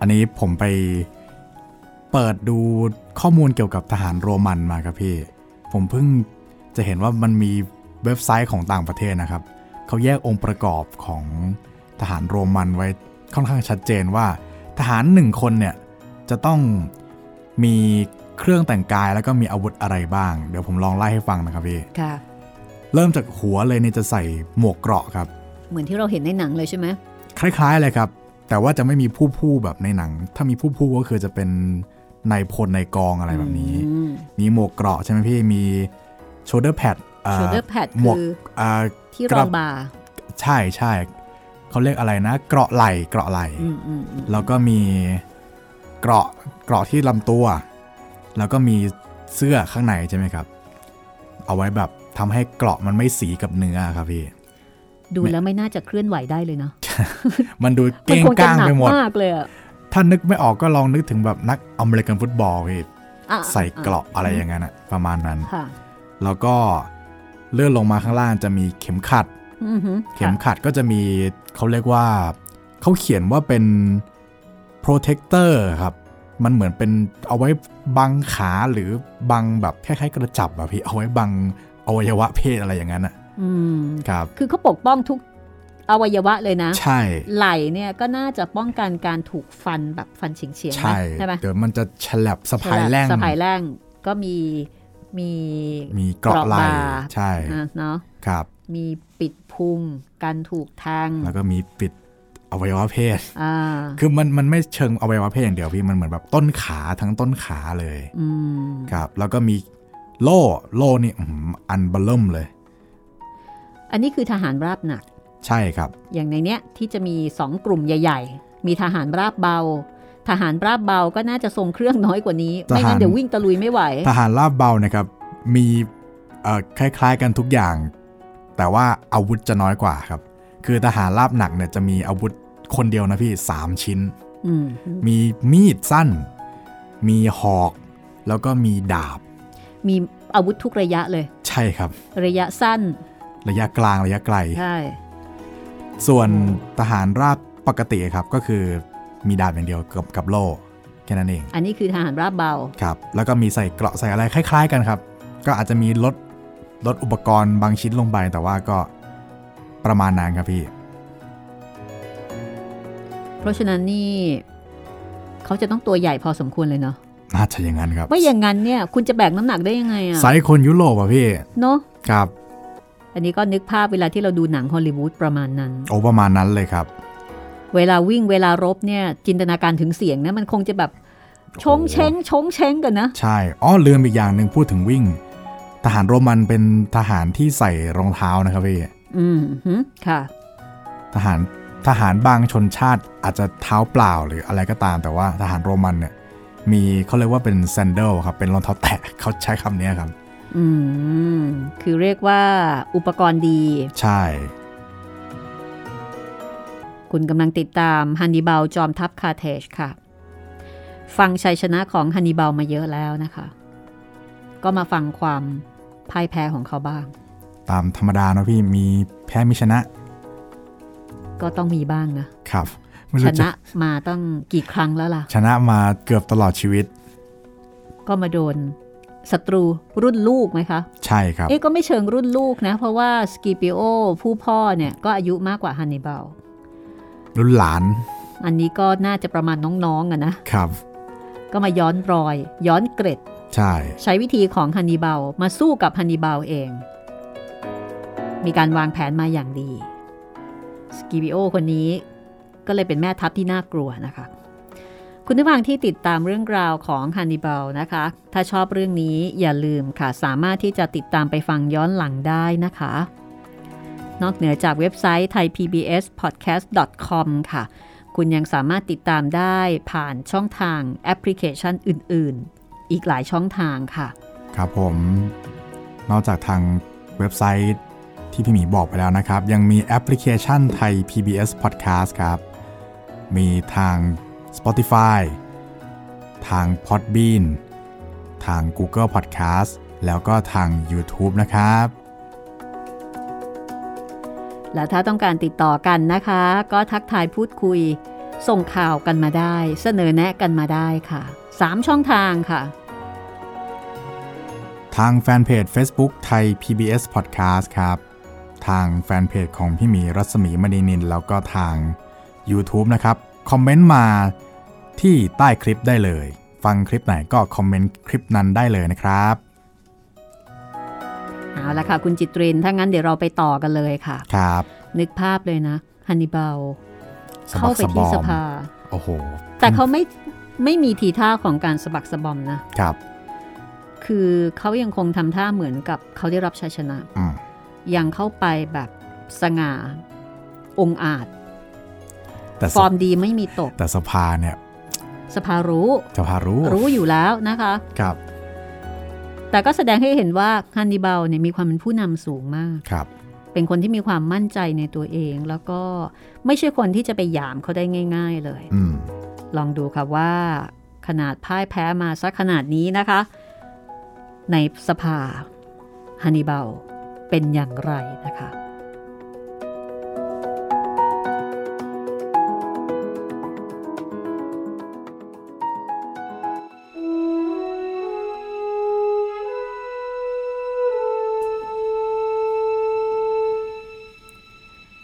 อันนี้ผมไปเปิดดูข้อมูลเกี่ยวกับทหารโรมันมาครับพี่ผมเพิ่งจะเห็นว่ามันมีเว็บไซต์ของต่างประเทศนะครับเขาแยกองค์ประกอบของทหารโรมันไว้ค่อนข้างชัดเจนว่าทหาร1คนเนี่ยจะต้องมีเครื่องแต่งกายแล้วก็มีอาวุธอะไรบ้างเดี๋ยวผมลองไล่ให้ฟังนะครับพี่ค่ะเริ่มจากหัวเลยเนี่ยจะใส่หมวกเกราะครับเหมือนที่เราเห็นในหนังเลยใช่ไหมคล้ายๆเลยครับแต่ว่าจะไม่มีผู้แบบในหนังถ้ามีผู้ก็คือจะเป็นนายพลนายกองอะไรแบบนี้มีหมวกเกราะใช่ไหมพี่มี shoulder pad shoulder pad คือที่รองบ่าใช่ใช่เขาเรียกอะไรนะเกราะไหล่แล้วก็มีเกราะที่ลำตัว แล้วก็มีเสื้อข้างในใช่ไหมครับเอาไว้แบบทำให้เกราะมันไม่สีกับเนื้อครับพี่ดูแล้วไม่น่าจะเคลื่อนไหวได้เลยเนาะ มันดูเก้งก้างไปหมดมากเลยอ่ะถ้านึกไม่ออกก็ลองนึกถึงแบบนักอเมริกันฟุตบอลพี่ใส่เกราะอะไรอย่างนั้นอ่ะประมาณนั้นแล้วก็เลื่อนลงมาข้างล่างจะมีเข็มขัดเข็มขัดก็จะมีเขาเรียกว่าเขาเขียนว่าเป็น protector ครับมันเหมือนเป็นเอาไว้บังขาหรือบังแบบคล้ายๆกระจับอะพี่เอาไว้บังอวัยวะเพศอะไรอย่างนั้นอะครับคือเขาปกป้องทุกอวัยวะเลยนะใช่ไหล่เนี่ยก็น่าจะป้องกันการถูกฟันแบบฟันเฉียงเฉียงใช่ไหมเดี๋ยวมันจะฉลับสะพายแล่งสะพายแล่งก็มีเกราะไหล่ใช่เนาะครับมีปิดพุงการถูกแทงแล้วก็มีปิดอวัยวะเพศคือมันไม่เชิงอวัยวะเพศอย่างเดียวพี่มันเหมือนแบบต้นขาทั้งต้นขาเลยครับแล้วก็มีโล่นี่อันเบลเริ่มเลยอันนี้คือทหารราบหนักใช่ครับอย่างในเนี้ยที่จะมี2กลุ่มใหญ่ๆมีทหารราบเบาทหารราบเบาก็น่าจะทรงเครื่องน้อยกว่านี้ไม่งั้นเดี๋ยววิ่งตะลุยไม่ไหวทหารราบเบานะครับมีคล้ายๆกันทุกอย่างแต่ว่าอาวุธจะน้อยกว่าครับคือทหารราบหนักเนี่ยจะมีอาวุธคนเดียวนะพี่3ชิ้นมีมีดสั้นมีหอกแล้วก็มีดาบมีอาวุธทุกระยะเลยใช่ครับระยะสั้นระยะกลางระยะไกลใช่ส่วนทหารราบปกติครับก็คือมีดาบอย่างเดียวกับโล่แค่นั้นเองอันนี้คือทหารราบเบาครับแล้วก็มีใส่เกราะใส่อะไรคล้ายๆกันครับก็อาจจะมีลดอุปกรณ์บางชิ้นลงไปแต่ว่าก็ประมาณนั้นครับพี่เพราะฉะนั้นนี่เขาจะต้องตัวใหญ่พอสมควรเลยเนาะน่าจะอย่างนั้นครับไม่อย่างนั้นเนี่ยคุณจะแบกน้ำหนักได้ยังไงอะไซส์คนยุโรปอะพี่เนาะครับอันนี้ก็นึกภาพเวลาที่เราดูหนังฮอลลีวูดประมาณนั้นโอ้ประมาณนั้นเลยครับเวลาวิ่งเวลารบเนี่ยจินตนาการถึงเสียงนะมันคงจะแบบชงเช้งกันนะใช่อ้อลืมอีกอย่างนึงพูดถึงวิ่งทหารโรมันเป็นทหารที่ใส่รองเท้านะครับพี่ค่ะทหารบางชนชาติอาจจะเท้าเปล่าหรืออะไรก็ตามแต่ว่าทหารโรมันเนี่ยมีเขาเรียกว่าเป็นแซนเดิลครับเป็นรองเท้าแตะเขาใช้คำนี้ครับคือเรียกว่าอุปกรณ์ดีใช่คุณกำลังติดตามฮันนิบาลจอมทัพคาร์เทจค่ะฟังชัยชนะของฮันนิบาลมาเยอะแล้วนะคะก็มาฟังความพ่ายแพ้ของเขาบ้างตามธรรมดาเนาะพี่มีแพ้มีชนะก็ต้องมีบ้างนะครับชนะมาตั้งกี่ครั้งแล้วล่ะชนะมาเกือบตลอดชีวิตก็มาโดนศัตรูรุ่นลูกไหมคะใช่ครับเอ๊ะก็ไม่เชิงรุ่นลูกนะเพราะว่าสกิปิโอผู้พ่อเนี่ยก็อายุมากกว่าฮันนิบาลรุ่นหลานอันนี้ก็น่าจะประมาณน้องๆอ่ะนะครับก็มาย้อนรอยย้อนเกร็ดใช้วิธีของฮันนิบาลมาสู้กับฮันนิบาลเองมีการวางแผนมาอย่างดีสกิปิโอคนนี้ก็เลยเป็นแม่ทัพที่น่ากลัวนะคะคุณผู้ฟังที่ติดตามเรื่องราวของฮันนิบาลนะคะถ้าชอบเรื่องนี้อย่าลืมค่ะสามารถที่จะติดตามไปฟังย้อนหลังได้นะคะนอกเหนือจากเว็บไซต์ thaipbspodcast.com ค่ะคุณยังสามารถติดตามได้ผ่านช่องทางแอปพลิเคชันอื่นๆอีกหลายช่องทางค่ะครับผมนอกจากทางเว็บไซต์ที่พี่หมีบอกไปแล้วนะครับยังมีแอปพลิเคชันไทย PBS Podcast ครับมีทาง Spotify ทาง Podbean ทาง Google Podcast แล้วก็ทาง YouTube นะครับและถ้าต้องการติดต่อกันนะคะก็ทักทายพูดคุยส่งข่าวกันมาได้เสนอแนะกันมาได้ค่ะ3ช่องทางค่ะทางแฟนเพจ Facebook ไทย PBS Podcast ครับทางแฟนเพจของพี่หมีรัศมีมณีนินแล้วก็ทาง YouTube นะครับคอมเมนต์มาที่ใต้คลิปได้เลยฟังคลิปไหนก็คอมเมนต์คลิปนั้นได้เลยนะครับเอาละค่ะคุณจิตรินถ้างั้นเดี๋ยวเราไปต่อกันเลยค่ะครับนึกภาพเลยนะฮันนิบาลเข้าไปที่สภาโอ้โหแต่เขาไม่มีทีท่าของการสะบักสะบอมนะครับคือเขายังคงทำท่าเหมือนกับเขาได้รับชัยชนะยังเข้าไปแบบสง่าองอาจแต่ฟอร์มดีไม่มีตกแต่สภาเนี่ยสภารู้อยู่แล้วนะคะครับ แต่ก็แสดงให้เห็นว่าฮันนิบาลเนี่ยมีความเป็นผู้นำสูงมากเป็นคนที่มีความมั่นใจในตัวเองแล้วก็ไม่ใช่คนที่จะไปหยามเขาได้ง่ายๆเลยลองดูค่ะว่าขนาดพ่ายแพ้มาซะขนาดนี้นะคะในสภาฮันนิบาลเป็นอย่างไรนะคะ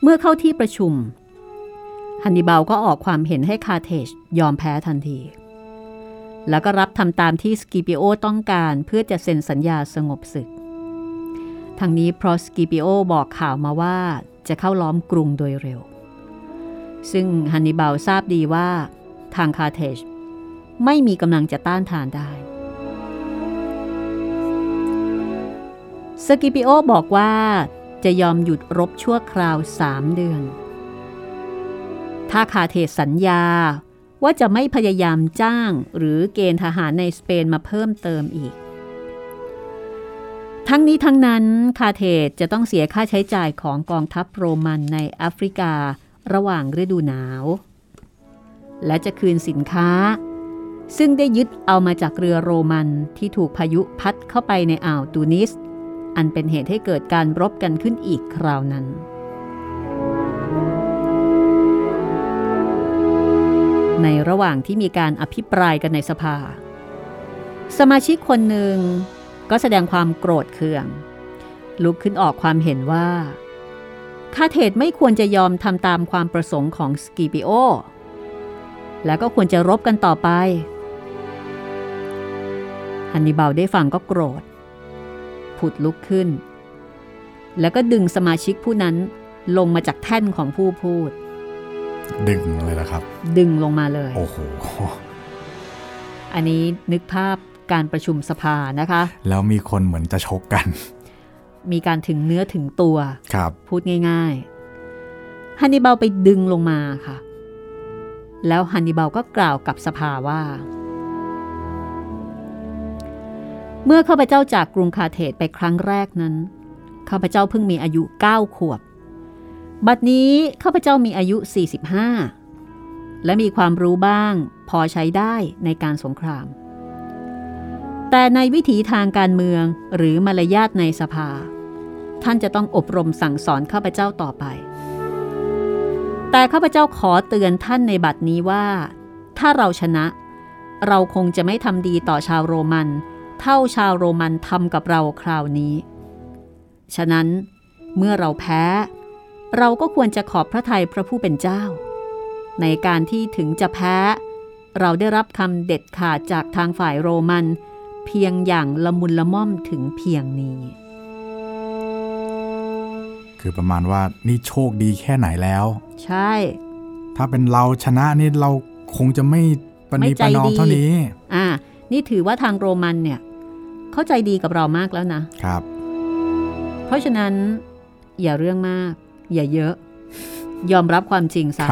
เมื่อเข้าที่ประชุมฮันนิบาลก็ออกความเห็นให้คาร์เทจยอมแพ้ทันทีแล้วก็รับทำตามที่สกิปิโอต้องการเพื่อจะเซ็นสัญญาสงบศึกทางนี้เพราะสกิปิโอบอกข่าวมาว่าจะเข้าล้อมกรุงโดยเร็วซึ่งฮันนิบาลทราบดีว่าทางคาร์เทจไม่มีกำลังจะต้านทานได้สกิปิโอบอกว่าจะยอมหยุดรบชั่วคราว3 เดือนถ้าคาร์เทจสัญญาว่าจะไม่พยายามจ้างหรือเกณฑ์ทหารในสเปนมาเพิ่มเติมอีกทั้งนี้ทั้งนั้นคาร์เทจจะต้องเสียค่าใช้จ่ายของกองทัพโรมันในแอฟริการะหว่างฤดูหนาวและจะคืนสินค้าซึ่งได้ยึดเอามาจากเรือโรมันที่ถูกพายุพัดเข้าไปในอ่าวตูนิสอันเป็นเหตุให้เกิดการรบกันขึ้นอีกคราวนั้นในระหว่างที่มีการอภิปรายกันในสภาสมาชิกคนหนึ่งก็แสดงความโกรธเคืองลุกขึ้นออกความเห็นว่าคาร์เทจไม่ควรจะยอมทำตามความประสงค์ของสกิปิโอและก็ควรจะรบกันต่อไปฮันนิบาลได้ฟังก็โกรธผุดลุกขึ้นแล้วก็ดึงสมาชิกผู้นั้นลงมาจากแท่นของผู้พูดดึงเลยล่ะครับดึงลงมาเลยโอ้โหอันนี้นึกภาพการประชุมสภานะคะแล้วมีคนเหมือนจะชกกันมีการถึงเนื้อถึงตัวครับพูดง่ายๆฮันนิบาลไปดึงลงมาค่ะแล้วฮันนิบาลก็กล่าวกับสภาว่าเมื่อข้าพเจ้าจากกรุงคาร์เทจไปครั้งแรกนั้นข้าพเจ้าเพิ่งมีอายุ9 ขวบบัดนี้ข้าพเจ้ามีอายุ45และมีความรู้บ้างพอใช้ได้ในการสงครามแต่ในวิถีทางการเมืองหรือมารยาทในสภาท่านจะต้องอบรมสั่งสอนข้าพเจ้าต่อไปแต่ข้าพเจ้าขอเตือนท่านในบัดนี้ว่าถ้าเราชนะเราคงจะไม่ทำดีต่อชาวโรมันเท่าชาวโรมันทำกับเราคราวนี้ฉะนั้นเมื่อเราแพ้เราก็ควรจะขอบพระทัยพระผู้เป็นเจ้าในการที่ถึงจะแพ้เราได้รับคำเด็ดขาดจากทางฝ่ายโรมันเพียงอย่างละมุนละม่อมถึงเพียงนี้คือประมาณว่านี่โชคดีแค่ไหนแล้วใช่ถ้าเป็นเราชนะนี่เราคงจะไม่ประนีประนอมเท่านี้นี่ถือว่าทางโรมันเนี่ยเข้าใจดีกับเรามากแล้วนะครับเพราะฉะนั้นอย่าเรื่องมากอย่าเยอะยอมรับความจริงซะ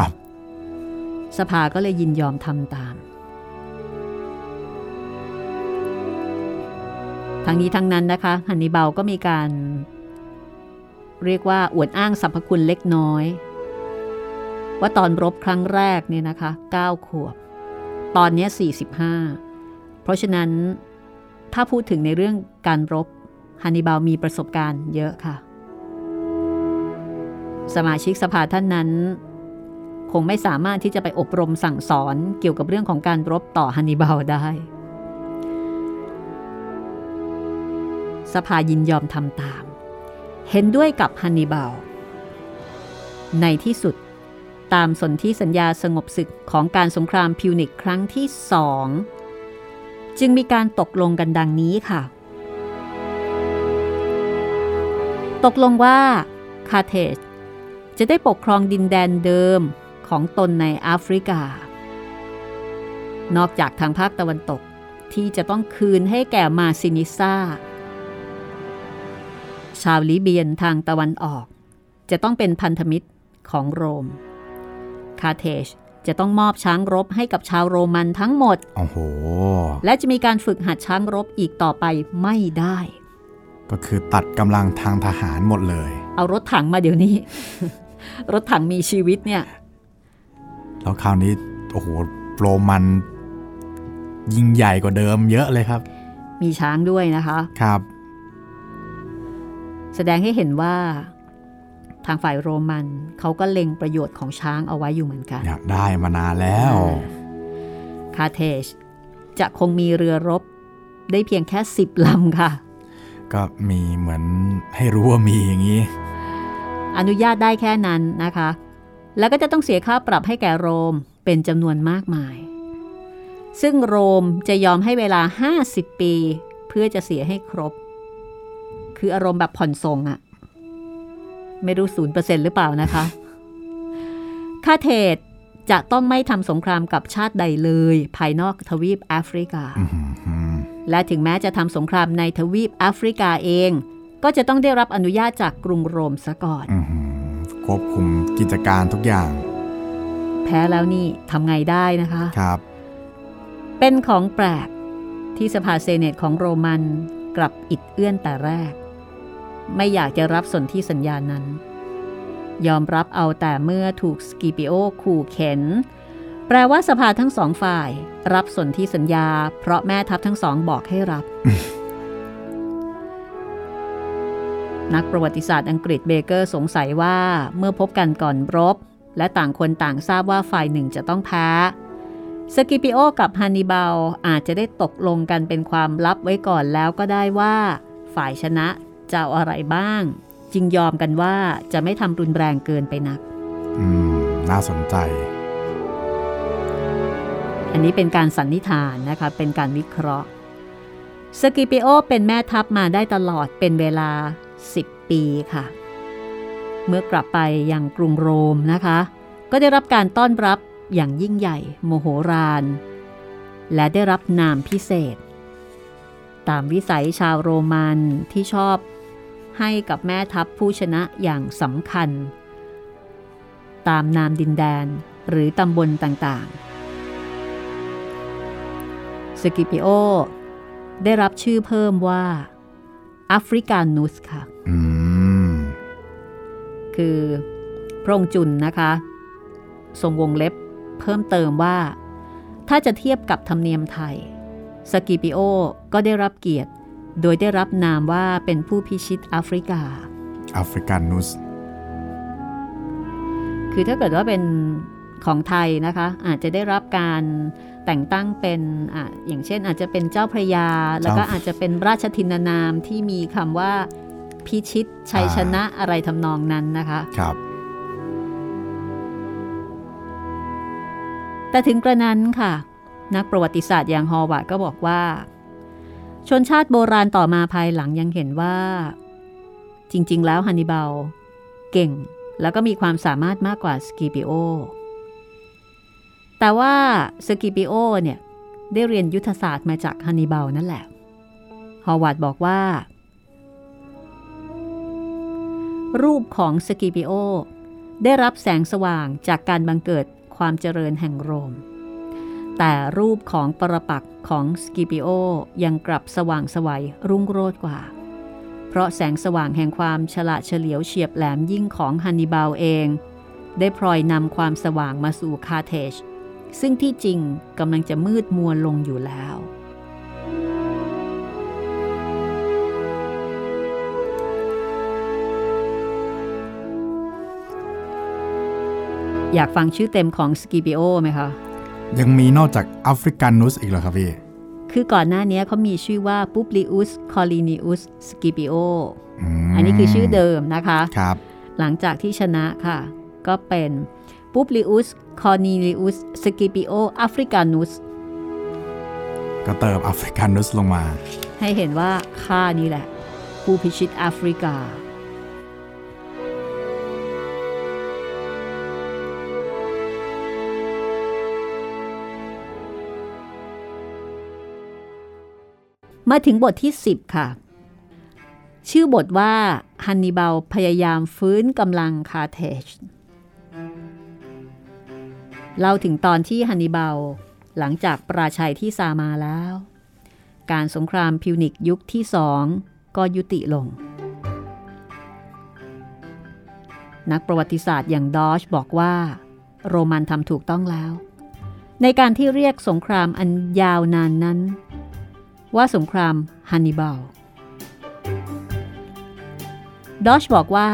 สภาก็เลยยินยอมทำตามทั้งนี้ทั้งนั้นนะคะฮันนิบาลก็มีการเรียกว่าอวดอ้างสรรพคุณเล็กน้อยว่าตอนรบครั้งแรกเนี่ยนะคะ9 ขวบตอนนี้45เพราะฉะนั้นถ้าพูดถึงในเรื่องการรบฮันนิบาลมีประสบการณ์เยอะค่ะสมาชิกสภาท่านนั้นคงไม่สามารถที่จะไปอบรมสั่งสอนเกี่ยวกับเรื่องของการรบต่อฮันนิบาลได้สภายินยอมทำตามเห็นด้วยกับฮันนิบาลในที่สุดตามสนธิสัญญาสงบศึกของการสงครามพิวนิกครั้งที่2จึงมีการตกลงกันดังนี้ค่ะตกลงว่าคาร์เทจจะได้ปกครองดินแดนเดิมของตนในแอฟริกานอกจากทางภาคตะวันตกที่จะต้องคืนให้แก่มาซินิซ่าชาวลิเบียนทางตะวันออกจะต้องเป็นพันธมิตรของโรมคาร์เทจ จะต้องมอบช้างรบให้กับชาวโรมันทั้งหมดโอ้โหและจะมีการฝึกหัดช้างรบอีกต่อไปไม่ได้ก็คือตัดกำลังทางทหารหมดเลยเอารถถังมาเดี๋ยวนี้ รถถังมีชีวิตเนี่ยแล้วคราวนี้โอ้โหโรมันยิ่งใหญ่กว่าเดิมเยอะเลยครับมีช้างด้วยนะคะครับแสดงให้เห็นว่าทางฝ่ายโรมันเขาก็เล็งประโยชน์ของช้างเอาไว้อยู่เหมือนกันอยากได้มานานแล้วคาร์เทจจะคงมีเรือรบได้เพียงแค่10ลำค่ะก็มีเหมือนให้รู้ว่ามีอย่างนี้อนุญาตได้แค่นั้นนะคะแล้วก็จะต้องเสียค่าปรับให้แก่โรมเป็นจำนวนมากมายซึ่งโรมจะยอมให้เวลา50ปีเพื่อจะเสียให้ครบคืออารมณ์แบบผ่อนส่งอะไม่รู้ 0% หรือเปล่านะคะคาเทศจะต้องไม่ทำสงครามกับชาติใดเลยภายนอกทวีปแอฟริกา และถึงแม้จะทำสงครามในทวีปแอฟริกาเองก็จะต้องได้รับอนุญาตจากกรุงโรมซะก่อนควบคุมกิจการทุกอย่างแพ้แล้วนี่ทำไงได้นะคะครับเป็นของแปลกที่สภาเซเนตของโรมันกลับอิดเอื้อนแต่แรกไม่อยากจะรับสนธิสัญญานั้นยอมรับเอาแต่เมื่อถูกสกิปิโอขู่เข็นแปลว่าสภาทั้งสองฝ่ายรับสนธิสัญญาเพราะแม่ทัพทั้งสองบอกให้รับ นักประวัติศาสตร์อังกฤษเบเกอร์สงสัยว่าเมื่อพบกันก่อนรบและต่างคนต่างทราบว่าฝ่ายหนึ่งจะต้องแพ้สกิปิโอกับฮันนิบาลอาจจะได้ตกลงกันเป็นความลับไว้ก่อนแล้วก็ได้ว่าฝ่ายชนะจะเอาอะไรบ้างจึงยอมกันว่าจะไม่ทำรุนแรงเกินไปนักน่าสนใจอันนี้เป็นการสันนิษฐานนะคะเป็นการวิเคราะห์สกิปิโอเป็นแม่ทัพมาได้ตลอดเป็นเวลา10ปีค่ะเมื่อกลับไปยังกรุงโรมนะคะก็ได้รับการต้อนรับอย่างยิ่งใหญ่โมโหฬารและได้รับนามพิเศษตามวิสัยชาวโรมันที่ชอบให้กับแม่ทัพผู้ชนะอย่างสำคัญตามนามดินแดนหรือตำบลต่างๆสกิปิโอได้รับชื่อเพิ่มว่าแอฟริกานุสค่ะคือพระองค์จุลนะคะทรงวงเล็บเพิ่มเติมว่าถ้าจะเทียบกับธรรมเนียมไทยสกิปิโอก็ได้รับเกียรติโดยได้รับนามว่าเป็นผู้พิชิตแอฟริกาแอฟริกานุสคือถ้าเกิดว่าเป็นของไทยนะคะอาจจะได้รับการแต่งตั้งเป็นอย่างเช่นอาจจะเป็นเจ้าพระยาแล้วก็อาจจะเป็นราชทินนามที่มีคำว่าพิชิตชัยชนะอะไรทำนองนั้นนะคะครับแต่ถึงกระนั้นค่ะนักประวัติศาสตร์อย่างฮอวาร์ดก็บอกว่าชนชาติโบราณต่อมาภายหลังยังเห็นว่าจริงๆแล้วฮันนิบาลเก่งแล้วก็มีความสามารถมากกว่าสกิปิโอแต่ว่าสกิปิโอเนี่ยได้เรียนยุทธศาสตร์มาจากฮันนิบาลนั่นแหละฮอวาร์ดบอกว่ารูปของสกิปิโอได้รับแสงสว่างจากการบังเกิดความเจริญแห่งโรมแต่รูปของปรปักษ์ของสกิปิโอยังกลับสว่างไสวรุ่งโรจน์กว่าเพราะแสงสว่างแห่งความฉลาดเฉลียวเฉียบแหลมยิ่งของฮันนิบาลเองได้พลอยนำความสว่างมาสู่คาร์เทจซึ่งที่จริงกำลังจะมืดมัวลงอยู่แล้วอยากฟังชื่อเต็มของสกิปิโอไหมคะยังมีนอกจากแอฟริกานุสอีกเหรอครับพี่คือก่อนหน้านี้เขามีชื่อว่าปุบลิอุสคอลินิอุสสกิปิโออันนี้คือชื่อเดิมนะคะครับหลังจากที่ชนะค่ะก็เป็นปุบลิอุสคอลินิอุสสกิปิโอแอฟริกานุสก็เติมแอฟริกานุสลงมาให้เห็นว่าข้านี่แหละผู้พิชิตแอฟริกามาถึงบทที่10ค่ะชื่อบทว่าฮันนิบาลพยายามฟื้นกำลังคาร์เทจ เล่าถึงตอนที่ฮันนิบาลหลังจากปราชัยที่ซามาแล้วการสงครามพิวนิกยุคที่สองก็ยุติลงนักประวัติศาสตร์อย่างดอชบอกว่าโรมันทำถูกต้องแล้วในการที่เรียกสงครามอันยาวนานนั้นว่าสงครามฮันนิบาลดอชบอกว่า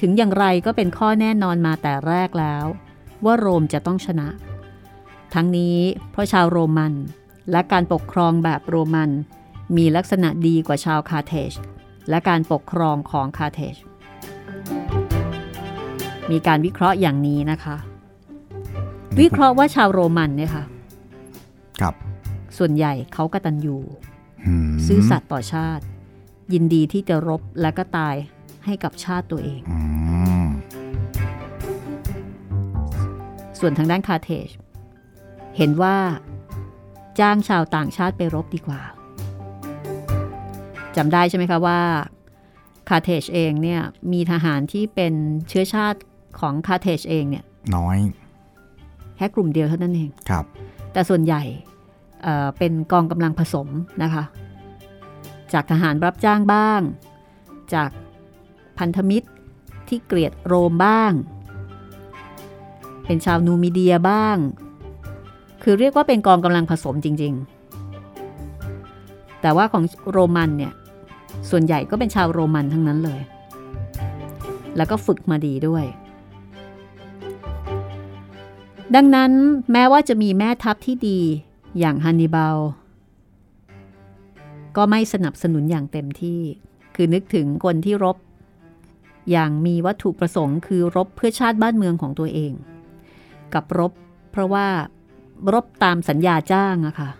ถึงอย่างไรก็เป็นข้อแน่นอนมาแต่แรกแล้วว่าโรมจะต้องชนะทั้งนี้เพราะชาวโรมันและการปกครองแบบโรมันมีลักษณะดีกว่าชาวคาร์เทจและการปกครองของคาร์เทจมีการวิเคราะห์อย่างนี้นะคะวิเคราะห์ว่าชาวโรมันเนี่ยค่ะครับส่วนใหญ่เขากตัญญูซื่อสัตย์ต่อชาติยินดีที่จะรบและก็ตายให้กับชาติตัวเองส่วนทางด้านคาร์เทจเห็นว่าจ้างชาวต่างชาติไปรบดีกว่าจำได้ใช่ไหมคะว่าคาร์เทจเองเนี่ยมีทหารที่เป็นเชื้อชาติของคาร์เทจเองเนี่ยน้อยแค่กลุ่มเดียวเท่านั้นเองครับแต่ส่วนใหญ่เป็นกองกำลังผสมนะคะจากทหารรับจ้างบ้างจากพันธมิตรที่เกลียดโรมบ้างเป็นชาวนูมิเดียบ้างคือเรียกว่าเป็นกองกำลังผสมจริงๆแต่ว่าของโรมันเนี่ยส่วนใหญ่ก็เป็นชาวโรมันทั้งนั้นเลยแล้วก็ฝึกมาดีด้วยดังนั้นแม้ว่าจะมีแม่ทัพที่ดีอย่างฮันนิบาลก็ไม่สนับสนุนอย่างเต็มที่คือนึกถึงคนที่รบอย่างมีวัตถุประสงค์คือรบเพื่อชาติบ้านเมืองของตัวเองกับรบเพราะว่ารบตามสัญญาจ้างอะค่ะ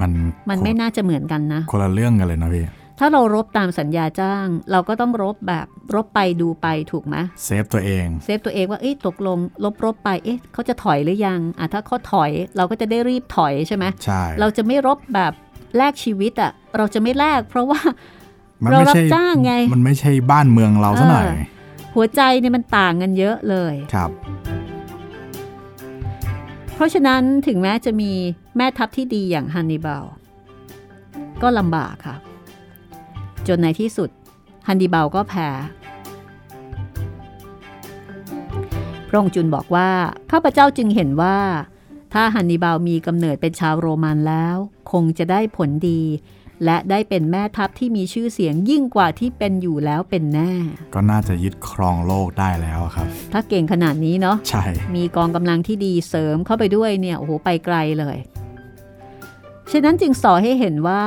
มันไม่น่าจะเหมือนกันนะคนละเรื่องกันเลยนะพี่ถ้าเรารบตามสัญญาจ้างเราก็ต้องรบแบบรบไปดูไปถูกไหมเซฟตัวเองว่าเอ๊ะตกลงรบไปเอ๊ะเขาจะถอยหรือยังอ่ะถ้าเขาถอยเราก็จะได้รีบถอยใช่ไหมใช่เราจะไม่รบแบบแลกชีวิตอ่ะเราจะไม่แลกเพราะว่าเรารับจ้างไงมันไม่ใช่บ้านเมืองเราซะหน่อยหัวใจเนี่ยมันต่างกันเยอะเลยครับเพราะฉะนั้นถึงแม้จะมีแม่ทัพที่ดีอย่างฮันนิบาลก็ลำบากค่ะจนในที่สุดฮันนิบาลก็แพ้พระองค์จุนบอกว่าข้าพเจ้าจึงเห็นว่าถ้าฮันนิบาลมีกำเนิดเป็นชาวโรมันแล้วคงจะได้ผลดีและได้เป็นแม่ทัพที่มีชื่อเสียงยิ่งกว่าที่เป็นอยู่แล้วเป็นแน่ก็น่าจะยึดครองโลกได้แล้วครับถ้าเก่งขนาดนี้เนาะใช่มีกองกำลังที่ดีเสริมเข้าไปด้วยเนี่ยโอ้โหไปไกลเลยฉะนั้นจึงสอให้เห็นว่า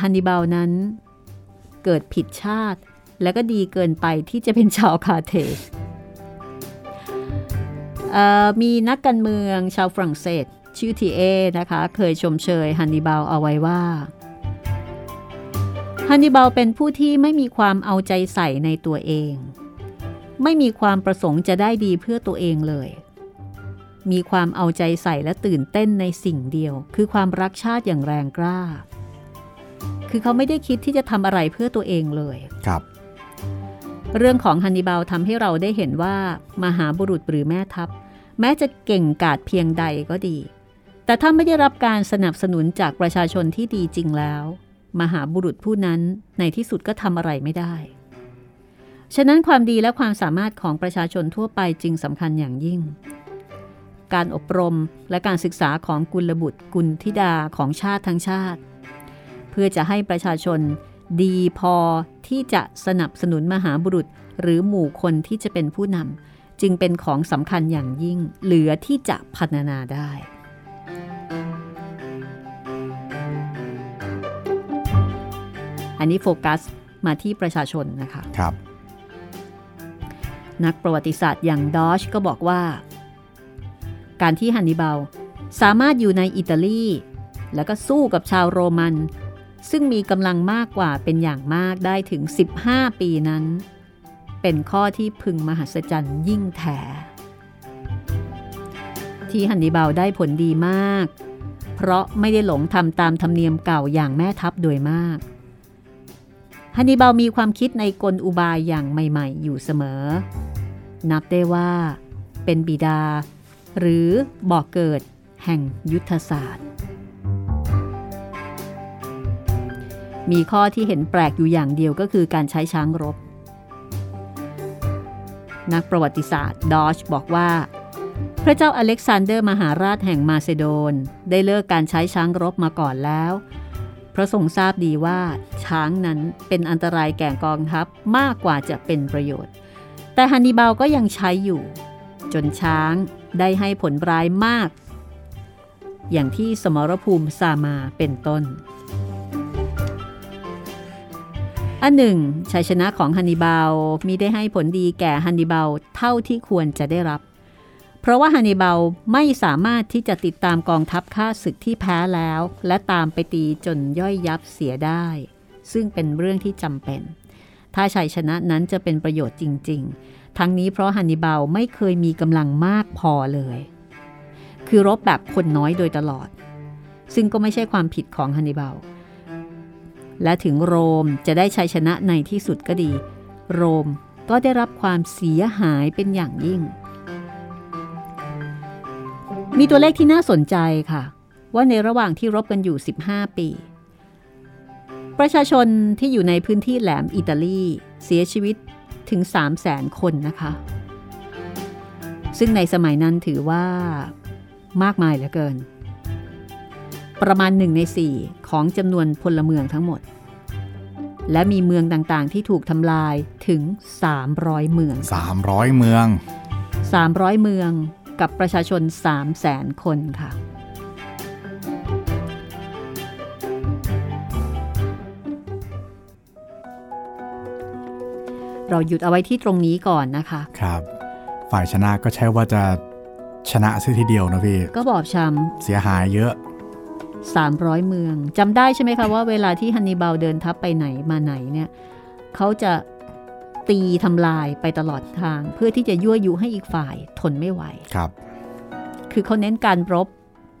ฮันนิบาลนั้นเกิดผิดชาติและก็ดีเกินไปที่จะเป็นชาวคาร์เทจมีนักการเมืองชาวฝรั่งเศสชื่อทีเอนะคะเคยชมเชยฮันนิบาลเอาไว้ว่าฮันนิบาลเป็นผู้ที่ไม่มีความเอาใจใส่ในตัวเองไม่มีความประสงค์จะได้ดีเพื่อตัวเองเลยมีความเอาใจใส่และตื่นเต้นในสิ่งเดียวคือความรักชาติอย่างแรงกล้าคือเขาไม่ได้คิดที่จะทำอะไรเพื่อตัวเองเลยครับเรื่องของฮันนิบาลทำให้เราได้เห็นว่ามหาบุรุษหรือแม่ทัพแม้จะเก่งกาจเพียงใดก็ดีแต่ถ้าไม่ได้รับการสนับสนุนจากประชาชนที่ดีจริงแล้วมหาบุรุษผู้นั้นในที่สุดก็ทำอะไรไม่ได้ฉะนั้นความดีและความสามารถของประชาชนทั่วไปจึงสำคัญอย่างยิ่งการอบรมและการศึกษาของกุลบุตรกุลธิดาของชาติทั้งชาติเพื่อจะให้ประชาชนดีพอที่จะสนับสนุนมหาบุรุษหรือหมู่คนที่จะเป็นผู้นำจึงเป็นของสำคัญอย่างยิ่งเหลือที่จะพรรณนาได้อันนี้โฟกัสมาที่ประชาชนนะคะครับนักประวัติศาสตร์อย่างดอชก็บอกว่าการที่ฮันนิบาลสามารถอยู่ในอิตาลีแล้วก็สู้กับชาวโรมันซึ่งมีกำลังมากกว่าเป็นอย่างมากได้ถึง15ปีนั้นเป็นข้อที่พึงมหัศจรรย์ยิ่งแท้ที่ฮันนิบาลได้ผลดีมากเพราะไม่ได้หลงทำตามธรรมเนียมเก่าอย่างแม่ทัพโดยมากฮันนิบาลมีความคิดในกลอุบายอย่างใหม่ๆอยู่เสมอนับได้ว่าเป็นบิดา หรือบ่อเกิดแห่งยุทธศาสตร์มีข้อที่เห็นแปลกอยู่อย่างเดียวก็คือการใช้ช้างรบนักประวัติศาสตร์ดอชบอกว่าพระเจ้าอเล็กซานเดอร์มหาราชแห่งมาซิโดนได้เลิกการใช้ช้างรบมาก่อนแล้วเพราะทรงทราบดีว่าช้างนั้นเป็นอันตรายแก่กองทัพมากกว่าจะเป็นประโยชน์แต่ฮันนิบาลก็ยังใช้อยู่จนช้างได้ให้ผลร้ายมากอย่างที่สมรภูมิซามาเป็นต้นอันหนึ่งชัยชนะของฮันนิบาลมิได้ให้ผลดีแก่ฮันนิบาลเท่าที่ควรจะได้รับเพราะว่าฮันนิบาลไม่สามารถที่จะติดตามกองทัพข้าศึกที่แพ้แล้วและตามไปตีจนย่อยยับเสียได้ซึ่งเป็นเรื่องที่จำเป็นถ้าชัยชนะนั้นจะเป็นประโยชน์จริงๆทั้งนี้เพราะฮันนิบาลไม่เคยมีกำลังมากพอเลยคือรบแบบคนน้อยโดยตลอดซึ่งก็ไม่ใช่ความผิดของฮันนิบาลและถึงโรมจะได้ชัยชนะในที่สุดก็ดีโรมก็ได้รับความเสียหายเป็นอย่างยิ่งมีตัวเลขที่น่าสนใจค่ะว่าในระหว่างที่รบกันอยู่15ปีประชาชนที่อยู่ในพื้นที่แหลมอิตาลีเสียชีวิตถึง 300,000 คนนะคะซึ่งในสมัยนั้นถือว่ามากมายเหลือเกินประมาณ1/4ของจำนวนพลเมืองทั้งหมดและมีเมืองต่างๆที่ถูกทำลายถึง300เมือง300เมืองกับประชาชน 300,000 คนค่ะเราหยุดเอาไว้ที่ตรงนี้ก่อนนะคะครับฝ่ายชนะก็ใช่ว่าจะชนะซะทีเดียวนะพี่ก็บอบช้ำเสียหายเยอะ300เมืองจำได้ใช่ไหมคะว่าเวลาที่ฮันนิบาลเดินทัพไปไหนมาไหนเนี่ยเขาจะตีทำลายไปตลอดทางเพื่อที่จะยั่วยุให้อีกฝ่ายทนไม่ไหวครับคือเขาเน้นการรบ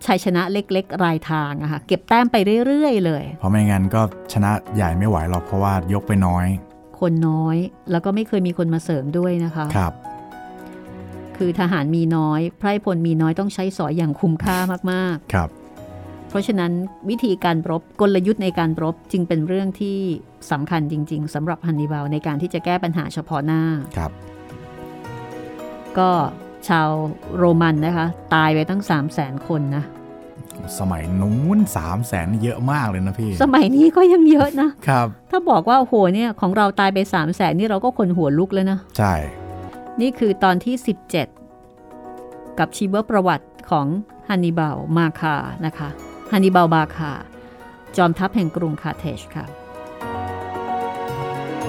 ชัยชนะเล็กๆรายทางอะค่ะเก็บแต้มไปเรื่อยๆเลยเพราะไม่งั้นก็ชนะใหญ่ไม่ไหวหรอกเพราะว่ายกไปน้อยคนน้อยแล้วก็ไม่เคยมีคนมาเสริมด้วยนะคะครับคือทหารมีน้อยไพร่พลมีน้อยต้องใช้สอยอย่างคุ้มค่ามากๆครับเพราะฉะนั้นวิธีการรบกลยุทธ์ในการรบจึงเป็นเรื่องที่สำคัญจริงๆสำหรับฮันนิบาลในการที่จะแก้ปัญหาเฉพาะหน้าครับก็ชาวโรมันนะคะตายไปตั้ง 300,000 คนนะสมัยนู้น 300,000 เยอะมากเลยนะพี่สมัยนี้ก็ยังเยอะนะครับถ้าบอกว่าโอ้โหเนี่ยของเราตายไป 300,000 นี่เราก็คนหัวลุกแล้วนะใช่นี่คือตอนที่17กับชีวประวัติของฮันนิบาลมาคานะคะฮันนิบาลบาคาจอมทัพแห่งกรุงคาร์เทจค่ะ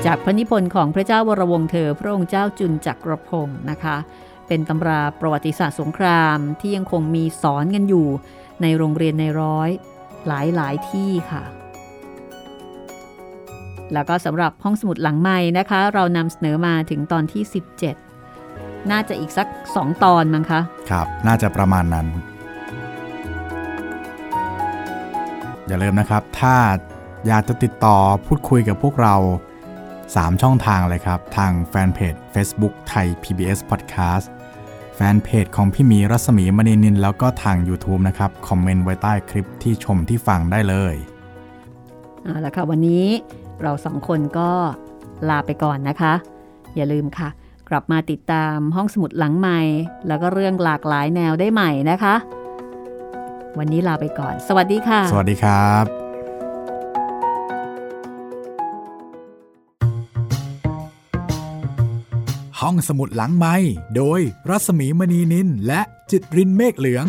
จากพระนิพนธ์ของพระเจ้าวรวงศ์เธอพระองค์เจ้าจุลจักรพงศ์นะคะเป็นตำราประวัติศาสตร์สงครามที่ยังคงมีสอนกันอยู่ในโรงเรียนในร้อยหลายที่ค่ะแล้วก็สำหรับห้องสมุดหลังใหม่นะคะเรานำเสนอมาถึงตอนที่17น่าจะอีกสัก2ตอนมั้งคะครับน่าจะประมาณนั้นอย่าลืมนะครับถ้าอยากจะติดต่อพูดคุยกับพวกเรา3ช่องทางเลยครับทางแฟนเพจ Facebook ไทย PBS Podcast แฟนเพจของพี่มีรัศมีมณีนินแล้วก็ทาง YouTube นะครับคอมเมนต์ไว้ใต้คลิปที่ชมที่ฟังได้เลยเอาล่ะค่ะวันนี้เรา2คนก็ลาไปก่อนนะคะอย่าลืมค่ะกลับมาติดตามห้องสมุดหลังใหม่แล้วก็เรื่องหลากหลายแนวได้ใหม่นะคะวันนี้ลาไปก่อนสวัสดีค่ะสวัสดีครับห้องสมุดหลังไมค์โดยรัศมีมณีนินและจิตรินเมฆเหลือง